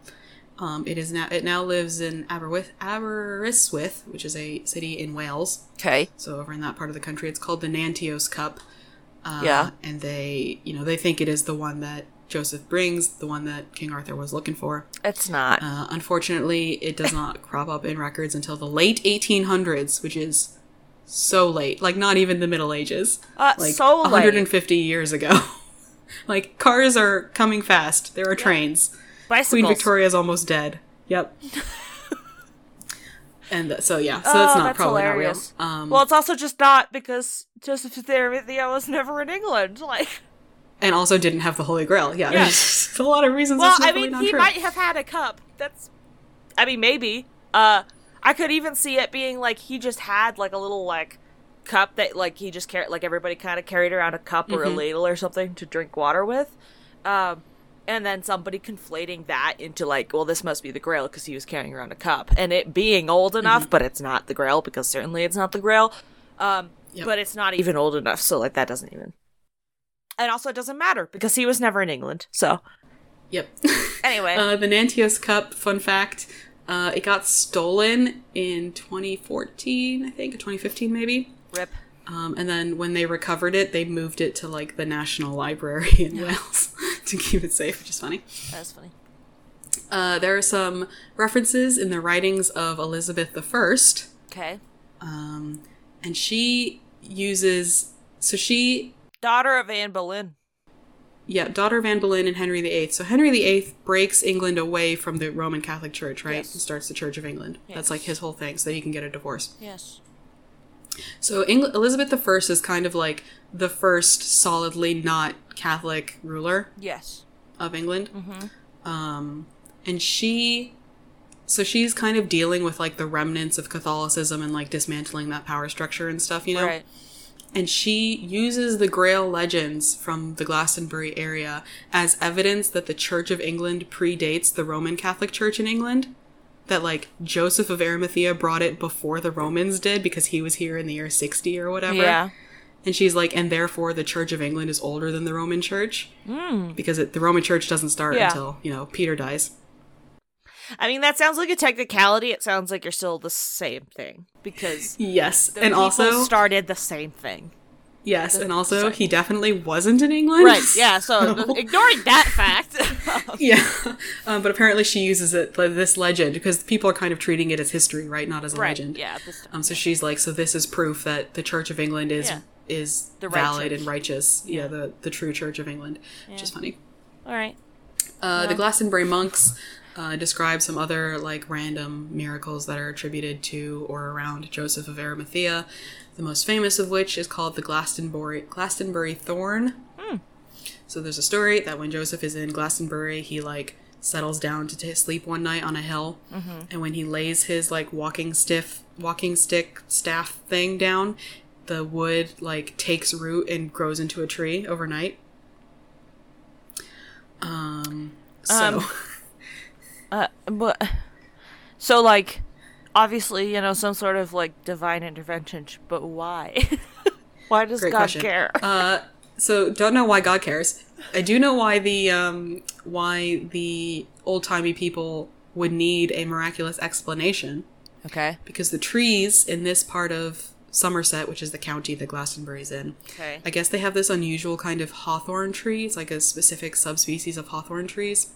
Um, it is now it now lives in Aberystwyth, Aberystwyth, which is a city in Wales. Okay. So over in that part of the country, it's called the Nanteos Cup. Uh, yeah. And they, you know, they think it is the one that Joseph brings, the one that King Arthur was looking for. It's not. Uh, unfortunately, it does not crop up in records until the late eighteen hundreds, which is so late. Like, not even the Middle Ages. Uh, like, so late. one hundred fifty years ago. Like, cars are coming fast. There are trains. Bicycles. Queen Victoria's almost dead. Yep. and the, so, yeah. So oh, it's not that's probably hilarious. Not real. Um, well, it's also just not because Joseph of Arimathea was never in England. Like, and also didn't have the Holy Grail. Yeah. yeah. There's a lot of reasons well, it's not I mean, really he might have had a cup. That's, I mean, maybe. Uh, I could even see it being, like, he just had, like, a little, like, cup that like he just carried, like everybody kind of carried around a cup or mm-hmm. a ladle or something to drink water with, um and then somebody conflating that into like, well, this must be the Grail because he was carrying around a cup, and it being old enough mm-hmm. but it's not the Grail because certainly it's not the Grail, um yep. but it's not even old enough, so like that doesn't even, and also it doesn't matter because he was never in England, so yep. Anyway, uh the Nanteos Cup, fun fact, Uh, it got stolen in twenty fourteen, I think, or twenty fifteen maybe. Rip. Um, and then when they recovered it, they moved it to, like, the National Library in yeah. Wales to keep it safe, which is funny. That's funny. Uh, there are some references in the writings of Elizabeth the First. Okay. Um, and she uses... So she... Daughter of Anne Boleyn. Yeah, daughter of Anne Boleyn and Henry the Eighth. So Henry the Eighth breaks England away from the Roman Catholic Church, right? Yes. And starts the Church of England. Yes. That's like his whole thing, so that he can get a divorce. Yes. So Engl- Elizabeth the First is kind of like the first solidly not Catholic ruler. Yes. Of England. Mm-hmm. Um, and she... So she's kind of dealing with, like, the remnants of Catholicism and, like, dismantling that power structure and stuff, you know? Right. And she uses the Grail legends from the Glastonbury area as evidence that the Church of England predates the Roman Catholic Church in England. That, like, Joseph of Arimathea brought it before the Romans did because he was here in the year sixty or whatever. Yeah. And she's like, and therefore the Church of England is older than the Roman Church. Mm. Because it, the Roman Church doesn't start yeah. until, you know, Peter dies. I mean, that sounds like a technicality. It sounds like you're still the same thing because yes, the and also started the same thing. Yes, the, and also sorry. He definitely wasn't in England, right? Yeah, so, so. ignoring that fact. yeah, um, but apparently she uses it this legend because people are kind of treating it as history, right? Not as a right. legend. Yeah. Um. So she's like, so this is proof that the Church of England is yeah. is the right valid church. And righteous. Yeah. yeah. The the true Church of England, yeah. which is funny. All right. Uh, yeah. The Glastonbury monks. Uh, describe some other, like, random miracles that are attributed to or around Joseph of Arimathea, the most famous of which is called the Glastonbury Glastonbury Thorn. Hmm. So there's a story that when Joseph is in Glastonbury, he, like, settles down to t- sleep one night on a hill, mm-hmm. and when he lays his, like, walking stiff walking stick staff thing down, the wood, like, takes root and grows into a tree overnight. Um. So. Um. Uh, but so, like, obviously, you know, some sort of, like, divine intervention, but why? Why does Great God question. Care? uh, so don't know why God cares. I do know why the um, why the old timey people would need a miraculous explanation. Okay. Because the trees in this part of Somerset, which is the county that Glastonbury's in, okay. I guess they have this unusual kind of hawthorn tree. It's like a specific subspecies of hawthorn trees.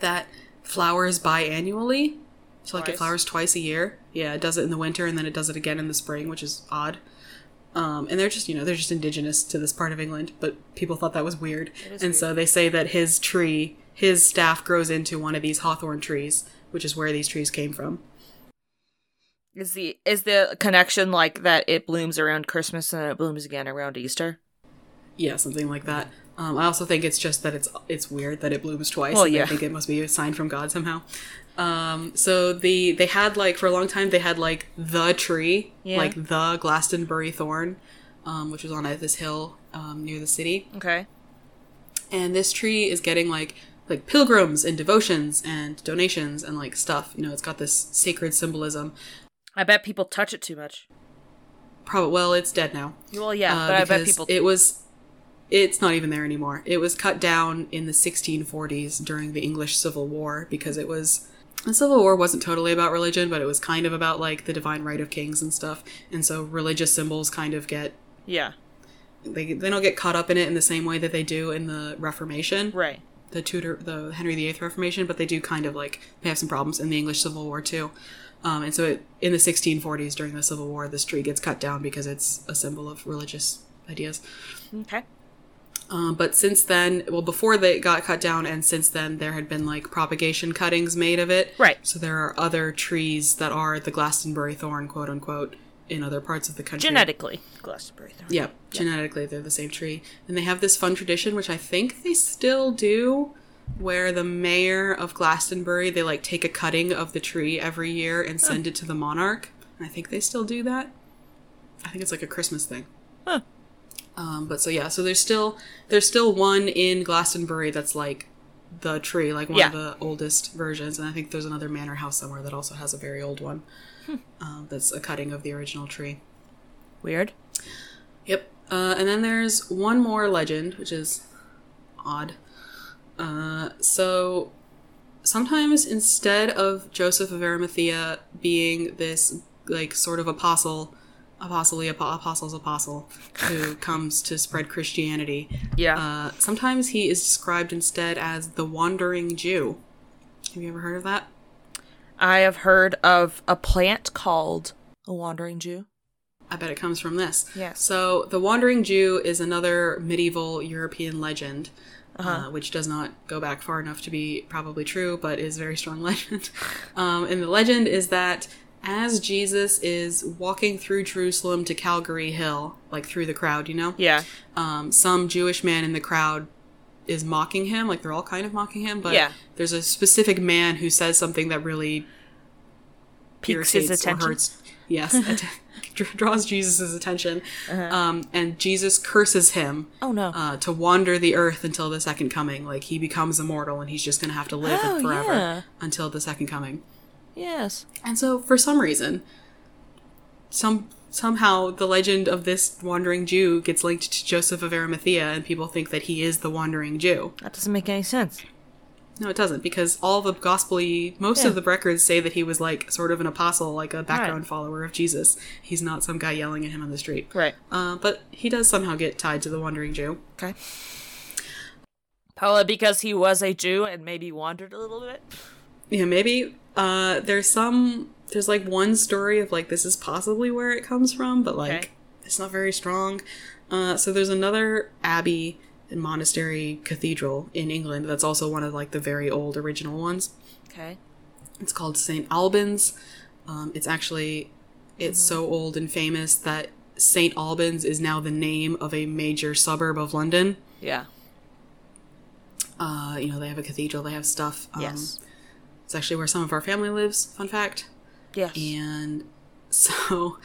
That flowers biannually, so like twice. It flowers twice a year. Yeah, it does it in the winter and then it does it again in the spring, which is odd. Um, and they're just, you know, they're just indigenous to this part of England, but people thought that was weird. And weird. So they say that his tree, his staff grows into one of these hawthorn trees, which is where these trees came from. Is the is the connection like that? It blooms around Christmas and then it blooms again around Easter. Yeah, something like that. Um, I also think it's just that it's it's weird that it blooms twice. Well, yeah. I think it must be a sign from God somehow. Um, so the they had, like, for a long time, they had, like, the tree, yeah. like the Glastonbury Thorn, um, which was on this hill um, near the city. Okay. And this tree is getting, like, like pilgrims and devotions and donations and, like, stuff. You know, it's got this sacred symbolism. I bet people touch it too much. Probably. Well, it's dead now. Well, yeah, uh, but I bet people... It was... It's not even there anymore. It was cut down in the sixteen forties during the English Civil War because it was... The Civil War wasn't totally about religion, but it was kind of about, like, the divine right of kings and stuff. And so religious symbols kind of get... Yeah. They they don't get caught up in it in the same way that they do in the Reformation. Right. The Tudor, the Henry the Eighth Reformation, but they do kind of, like... They have some problems in the English Civil War, too. Um, and so it, in the sixteen forties during the Civil War, this tree gets cut down because it's a symbol of religious ideas. Okay. Um, but since then, well, before they got cut down and since then, there had been, like, propagation cuttings made of it. Right. So there are other trees that are the Glastonbury thorn, quote unquote, in other parts of the country. Genetically. Glastonbury thorn. Yeah, yep. Genetically, they're the same tree. And they have this fun tradition, which I think they still do, where the mayor of Glastonbury, they, like, take a cutting of the tree every year and send huh. it to the monarch. And I think they still do that. I think it's, like, a Christmas thing. Huh. Um, but so, yeah, so there's still, there's still one in Glastonbury that's, like, the tree, like, one yeah. of the oldest versions. And I think there's another manor house somewhere that also has a very old one hmm. uh, that's a cutting of the original tree. Weird. Yep. Uh, and then there's one more legend, which is odd. Uh, so sometimes instead of Joseph of Arimathea being this, like, sort of apostle, apostle-y, ap- apostle's apostle, who comes to spread Christianity, yeah. Uh, sometimes he is described instead as the Wandering Jew. Have you ever heard of that? I have heard of a plant called a Wandering Jew. I bet it comes from this. Yes. So the Wandering Jew is another medieval European legend, uh-huh. uh, which does not go back far enough to be probably true, but is a very strong legend. um, and the legend is that as Jesus is walking through Jerusalem to Calvary Hill, like through the crowd, you know? Yeah. Um, some Jewish man in the crowd is mocking him. Like, they're all kind of mocking him, but yeah. there's a specific man who says something that really piques his attention. Or hurts. Yes, att- draws Jesus' attention, uh-huh. um, and Jesus curses him. Oh no! Uh, to wander the earth until the second coming. Like, he becomes immortal, and he's just going to have to live oh, forever yeah. until the second coming. Yes. And so, for some reason, some somehow the legend of this Wandering Jew gets linked to Joseph of Arimathea, and people think that he is the Wandering Jew. That doesn't make any sense. No, it doesn't, because all the gospel-y, most yeah. of the records say that he was, like, sort of an apostle, like a background right. follower of Jesus. He's not some guy yelling at him on the street. Right. Uh, but he does somehow get tied to the Wandering Jew. Okay. Paula, because he was a Jew and maybe wandered a little bit? Yeah, maybe. Uh, there's some, there's, like, one story of, like, this is possibly where it comes from, but, like, okay. it's not very strong. Uh, so there's another abbey and monastery cathedral in England that's also one of, like, the very old original ones. Okay. It's called Saint Albans. Um, it's actually, it's mm-hmm. so old and famous that Saint Albans is now the name of a major suburb of London. Yeah. Uh, you know, they have a cathedral, they have stuff. Um, yes. It's actually where some of our family lives, fun fact. Yes. And so...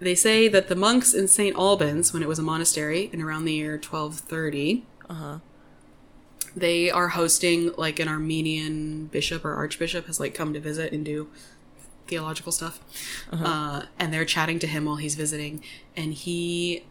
They say that the monks in Saint Albans, when it was a monastery in around the year twelve thirty, uh-huh. they are hosting, like, an Armenian bishop or archbishop has, like, come to visit and do theological stuff. Uh-huh. Uh, and they're chatting to him while he's visiting. And he...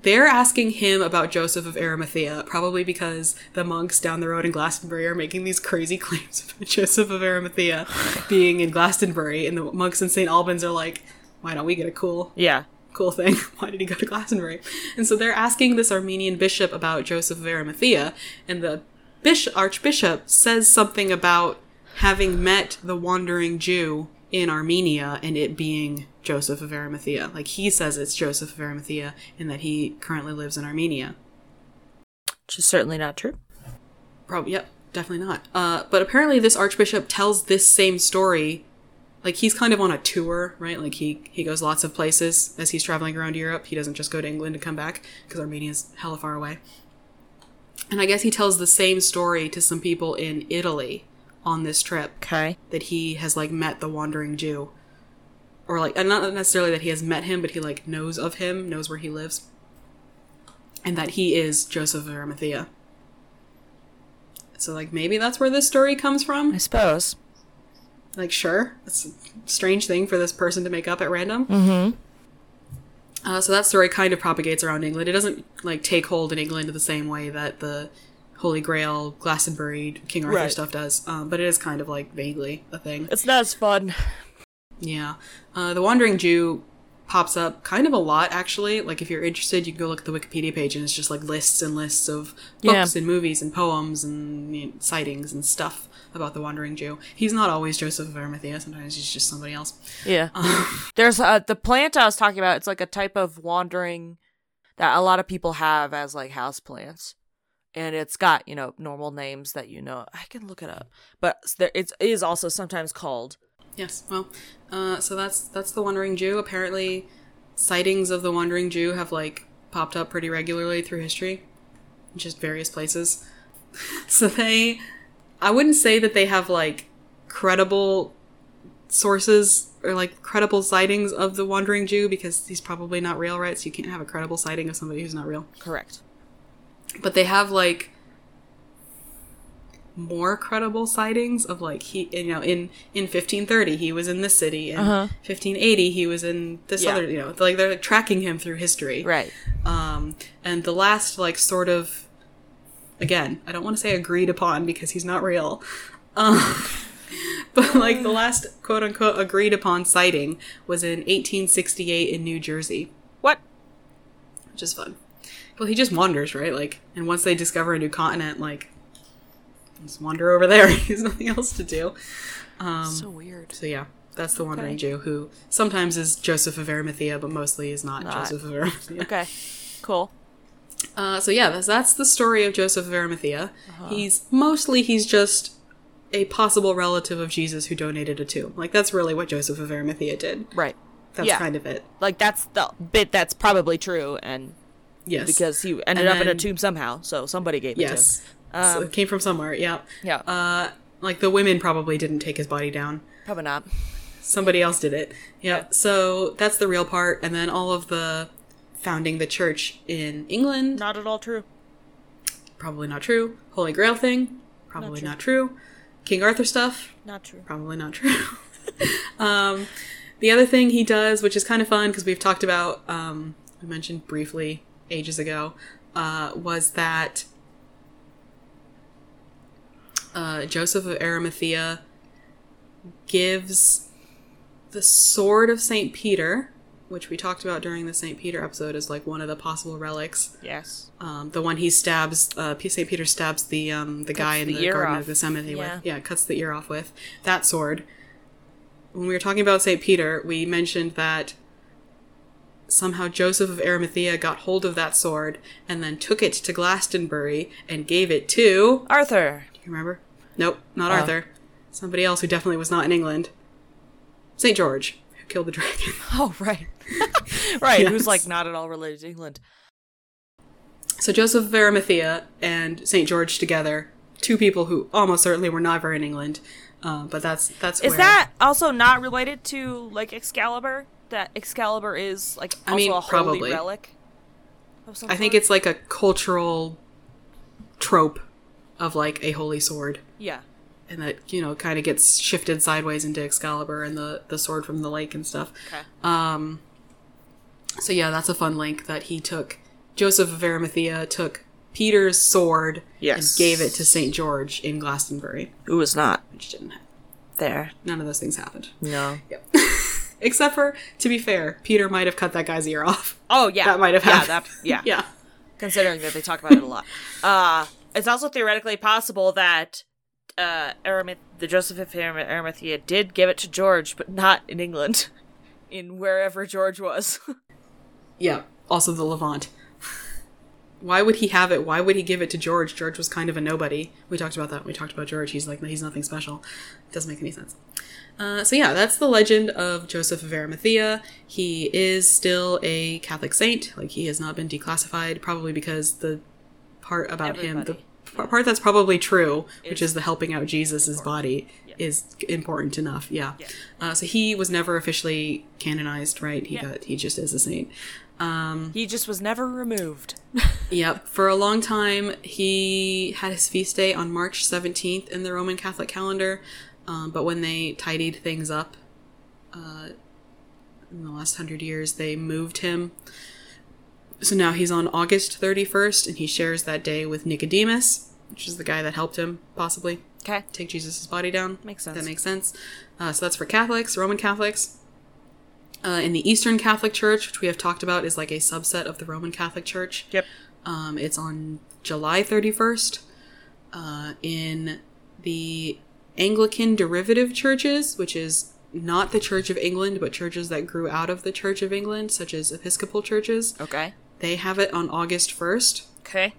They're asking him about Joseph of Arimathea, probably because the monks down the road in Glastonbury are making these crazy claims about Joseph of Arimathea being in Glastonbury. And the monks in Saint Albans are like... Why don't we get a cool yeah. cool thing? Why did he go to Glastonbury? And so they're asking this Armenian bishop about Joseph of Arimathea, and the bishop, archbishop says something about having met the Wandering Jew in Armenia and it being Joseph of Arimathea. Like, he says it's Joseph of Arimathea and that he currently lives in Armenia. Which is certainly not true. Probably, yep, definitely not. Uh, but apparently this archbishop tells this same story. Like, he's kind of on a tour, right? Like, he, he goes lots of places as he's traveling around Europe. He doesn't just go to England and come back, because Armenia's hella far away. And I guess he tells the same story to some people in Italy on this trip. Okay. That he has, like, met the Wandering Jew. Or, like, and not necessarily that he has met him, but he, like, knows of him, knows where he lives. And that he is Joseph of Arimathea. So, like, maybe that's where this story comes from? I suppose. Like, sure, it's a strange thing for this person to make up at random. Mm-hmm. Uh, so that story kind of propagates around England. It doesn't, like, take hold in England the same way that the Holy Grail, Glastonbury, King Arthur right. stuff does. Um, but it is kind of, like, vaguely a thing. It's not as fun. Yeah. Uh, the Wandering Jew pops up kind of a lot, actually. Like, if you're interested, you can go look at the Wikipedia page, and it's just, like, lists and lists of books yeah. and movies and poems and, you know, sightings and stuff about the Wandering Jew. He's not always Joseph of Arimathea. Sometimes he's just somebody else. Yeah. Um, There's uh, the plant I was talking about. It's like a type of wandering that a lot of people have as, like, house plants. And it's got, you know, normal names that you know. I can look it up. But there, it's, it is also sometimes called. Yes. Well, uh, so that's that's the Wandering Jew. Apparently, sightings of the Wandering Jew have, like, popped up pretty regularly through history. Just various places. So they... I wouldn't say that they have, like, credible sources or, like, credible sightings of the Wandering Jew, because he's probably not real, right? So you can't have a credible sighting of somebody who's not real. Correct. But they have, like, more credible sightings of, like, he, you know, in, in fifteen thirty he was in this city, and uh-huh. fifteen eighty he was in this yeah. other, you know, like, they're, like, tracking him through history. Right. Um, and the last, like, sort of... Again, I don't want to say agreed upon because he's not real, Um, but like the last quote unquote agreed upon sighting was in eighteen sixty-eight in New Jersey. What? Which is fun. Well, he just wanders, right? Like, and once they discover a new continent, like, just wander over there. He has nothing else to do. Um, so weird. So yeah, that's the Wandering okay. Jew, who sometimes is Joseph of Arimathea, but mostly is not, not. Joseph of Arimathea. Okay, cool. Uh, so yeah, that's, that's the story of Joseph of Arimathea. Uh-huh. He's mostly, he's just a possible relative of Jesus who donated a tomb. Like, that's really what Joseph of Arimathea did. Right. That's yeah. kind of it. Like, that's the bit that's probably true, and yes, because he ended then, up in a tomb somehow, so somebody gave it yes. to him. Um, so it came from somewhere, yeah. Yeah. Uh, like, the women probably didn't take his body down. Probably not. Somebody else did it. Yeah. yeah. So that's the real part. And then all of the founding the church in England. Not at all true. Probably not true. Holy Grail thing. Probably not true. Not true. King Arthur stuff. Not true. Probably not true. um, the other thing he does, which is kind of fun because we've talked about, um, we mentioned briefly ages ago, uh, was that Uh, Joseph of Arimathea gives the sword of Saint Peter, which we talked about during the Saint Peter episode, as like one of the possible relics. Yes. Um, the one he stabs, uh, Saint Peter stabs the um, the cuts guy in the, the Garden off. of Gethsemane yeah. with. Yeah, cuts the ear off with. That sword. When we were talking about Saint Peter, we mentioned that somehow Joseph of Arimathea got hold of that sword and then took it to Glastonbury and gave it to Arthur. You remember? Nope, not oh. Arthur. Somebody else who definitely was not in England. Saint George, who killed the dragon. Oh, right. right, yes. Who's like not at all related to England. So Joseph of Arimathea and Saint George together, two people who almost certainly were never in England. Uh, but that's that's. Is where... that also not related to like Excalibur? That Excalibur is like also I mean, a holy probably. relic. Of some I think it's like a cultural trope. Of like a holy sword. Yeah. And that, you know, kind of gets shifted sideways into Excalibur and the, the sword from the lake and stuff. Okay. Um, so yeah, that's a fun link that he took. Joseph of Arimathea took Peter's sword yes. and gave it to Saint George in Glastonbury. Who was not. Which didn't happen. There. None of those things happened. No. Yep. Except for, to be fair, Peter might have cut that guy's ear off. Oh, yeah. That might have yeah, happened. That, yeah. yeah. Considering that they talk about it a lot. Uh... It's also theoretically possible that uh, Aramath- the Joseph of Arimathea did give it to George, but not in England, in wherever George was. Yeah, also the Levant. Why would he have it? Why would he give it to George? George was kind of a nobody. We talked about that when we talked about George. He's like, no, he's nothing special. It doesn't make any sense. Uh, so yeah, that's the legend of Joseph of Arimathea. He is still a Catholic saint. Like, he has not been declassified, probably because the... part about Everybody. him the part that's probably true is which is the helping out Jesus's body yeah. is important enough yeah, yeah. Uh, so he was never officially canonized, right? He yeah. got he just is a saint. Um he just was never removed. Yep. For a long time he had his feast day on March seventeenth in the Roman Catholic calendar, um, but when they tidied things up uh in the last hundred years they moved him. So now he's on August thirty-first, and he shares that day with Nicodemus, which is the guy that helped him, possibly. Okay. Take Jesus' body down. Makes sense. That makes sense. Uh, so that's for Catholics, Roman Catholics. Uh, in the Eastern Catholic Church, which we have talked about, is like a subset of the Roman Catholic Church. Yep. Um, it's on July thirty-first. Uh, in the Anglican derivative churches, which is not the Church of England, but churches that grew out of the Church of England, such as Episcopal churches. Okay. They have it on August first. Okay.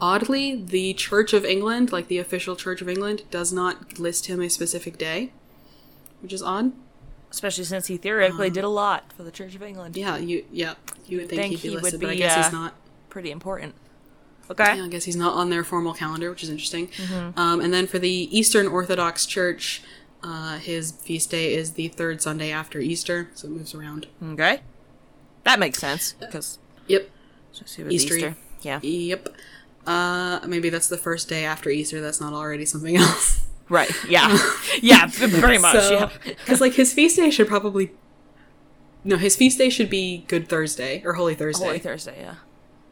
Oddly, the Church of England, like the official Church of England, does not list him a specific day, which is odd. Especially since he theoretically um, did a lot for the Church of England. Yeah, you yeah you would think, think he'd be he listed, would be, but I guess uh, he's not. Pretty important. Okay. Yeah, I guess he's not on their formal calendar, which is interesting. Mm-hmm. Um, and then for the Eastern Orthodox Church, uh, his feast day is the third Sunday after Easter, so it moves around. Okay. That makes sense, because... Yep. Easter. Easter. Yeah. Yep. Uh, maybe that's the first day after Easter. That's not already something else. Right. Yeah. yeah. Very much. So, yeah. Because like his feast day should probably. No, his feast day should be Good Thursday or Holy Thursday. Holy Thursday. Yeah.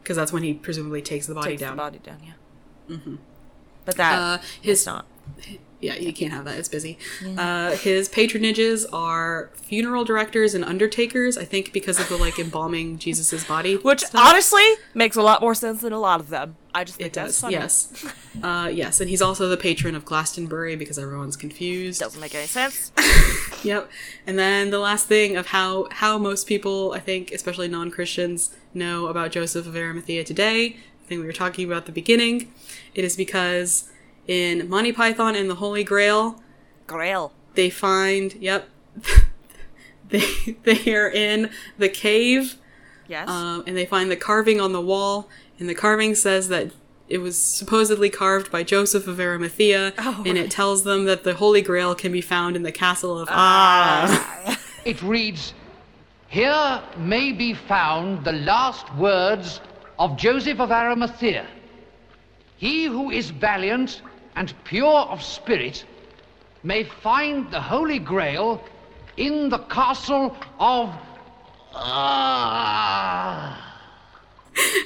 Because that's when he presumably takes the body takes down. Takes the body down. Yeah. Mm-hmm. But that uh, his not. Yeah, you can't have that. It's busy. Yeah. Uh, his patronages are funeral directors and undertakers, I think because of the, like, embalming Jesus's body. Which, stuff. honestly, makes a lot more sense than a lot of them. I just think it that's does, funny. yes. Uh, yes, and he's also the patron of Glastonbury because everyone's confused. Doesn't make any sense. Yep. And then the last thing of how, how most people, I think, especially non-Christians, know about Joseph of Arimathea today, the thing we were talking about at the beginning, it is because... in Monty Python and the Holy Grail, Grail. they find, yep, they they are in the cave, yes, um, and they find the carving on the wall, and the carving says that it was supposedly carved by Joseph of Arimathea, oh, and right. it tells them that the Holy Grail can be found in the castle of Ah. It reads, "Here may be found the last words of Joseph of Arimathea. He who is valiant and pure of spirit may find the Holy Grail in the castle of..." Ah.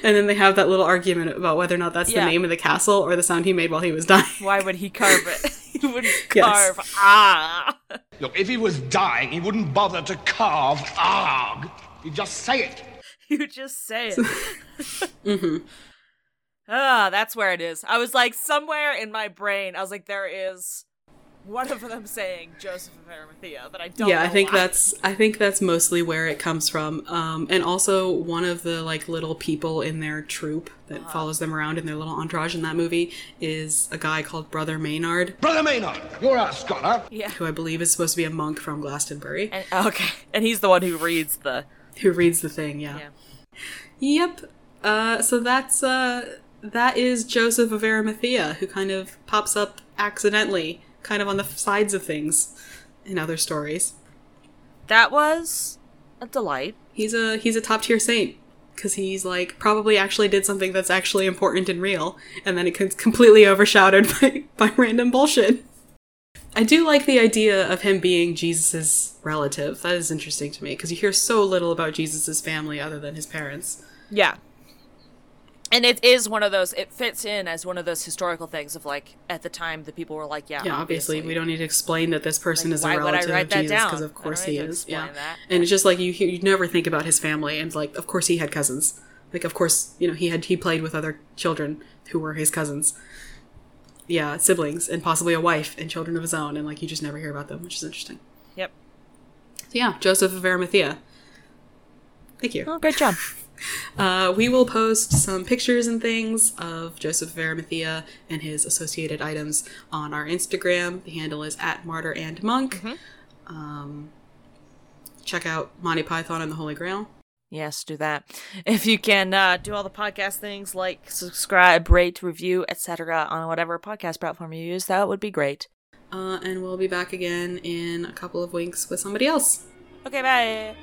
And then they have that little argument about whether or not that's yeah. the name of the castle or the sound he made while he was dying. Why would he carve it? He wouldn't carve yes. Ah. Look, if he was dying, he wouldn't bother to carve Arg. He'd just say it. He'd just say it. Mm-hmm. Ah, oh, that's where it is. I was like, somewhere in my brain, I was like, there is one of them saying Joseph of Arimathea, but I don't yeah, know Yeah, I think why. that's I think that's mostly where it comes from. Um, and also one of the like little people in their troupe that uh-huh. follows them around in their little entourage in that movie is a guy called Brother Maynard. Brother Maynard, you're a scholar. Yeah. Who I believe is supposed to be a monk from Glastonbury. And, okay. And he's the one who reads the Who reads the thing, yeah. yeah. Yep. Uh, so that's uh That is Joseph of Arimathea, who kind of pops up accidentally, kind of on the sides of things in other stories. That was a delight. He's a he's a top-tier saint, because he's, like, probably actually did something that's actually important and real, and then it gets completely overshadowed by, by random bullshit. I do like the idea of him being Jesus' relative. That is interesting to me, because you hear so little about Jesus' family other than his parents. Yeah. And it is one of those, it fits in as one of those historical things of, like, at the time the people were like, yeah, yeah obviously. obviously we don't need to explain that this person like, is a relative of Jesus, because of course he is. Yeah. That. And it's just like, you you never think about his family, and like, of course he had cousins. Like, of course, you know, he had, he played with other children who were his cousins. Yeah, siblings, and possibly a wife, and children of his own, and like, you just never hear about them, which is interesting. Yep. So yeah, Joseph of Arimathea. Thank you. Oh, great job. Uh, we will post some pictures and things of Joseph of Arimathea and his associated items on our Instagram. The handle is at Martyr and Monk. Mm-hmm. Um, check out Monty Python and the Holy Grail. Yes, do that. If you can uh, do all the podcast things like subscribe, rate, review, et cetera on whatever podcast platform you use, that would be great. Uh, and we'll be back again in a couple of weeks with somebody else. Okay, bye.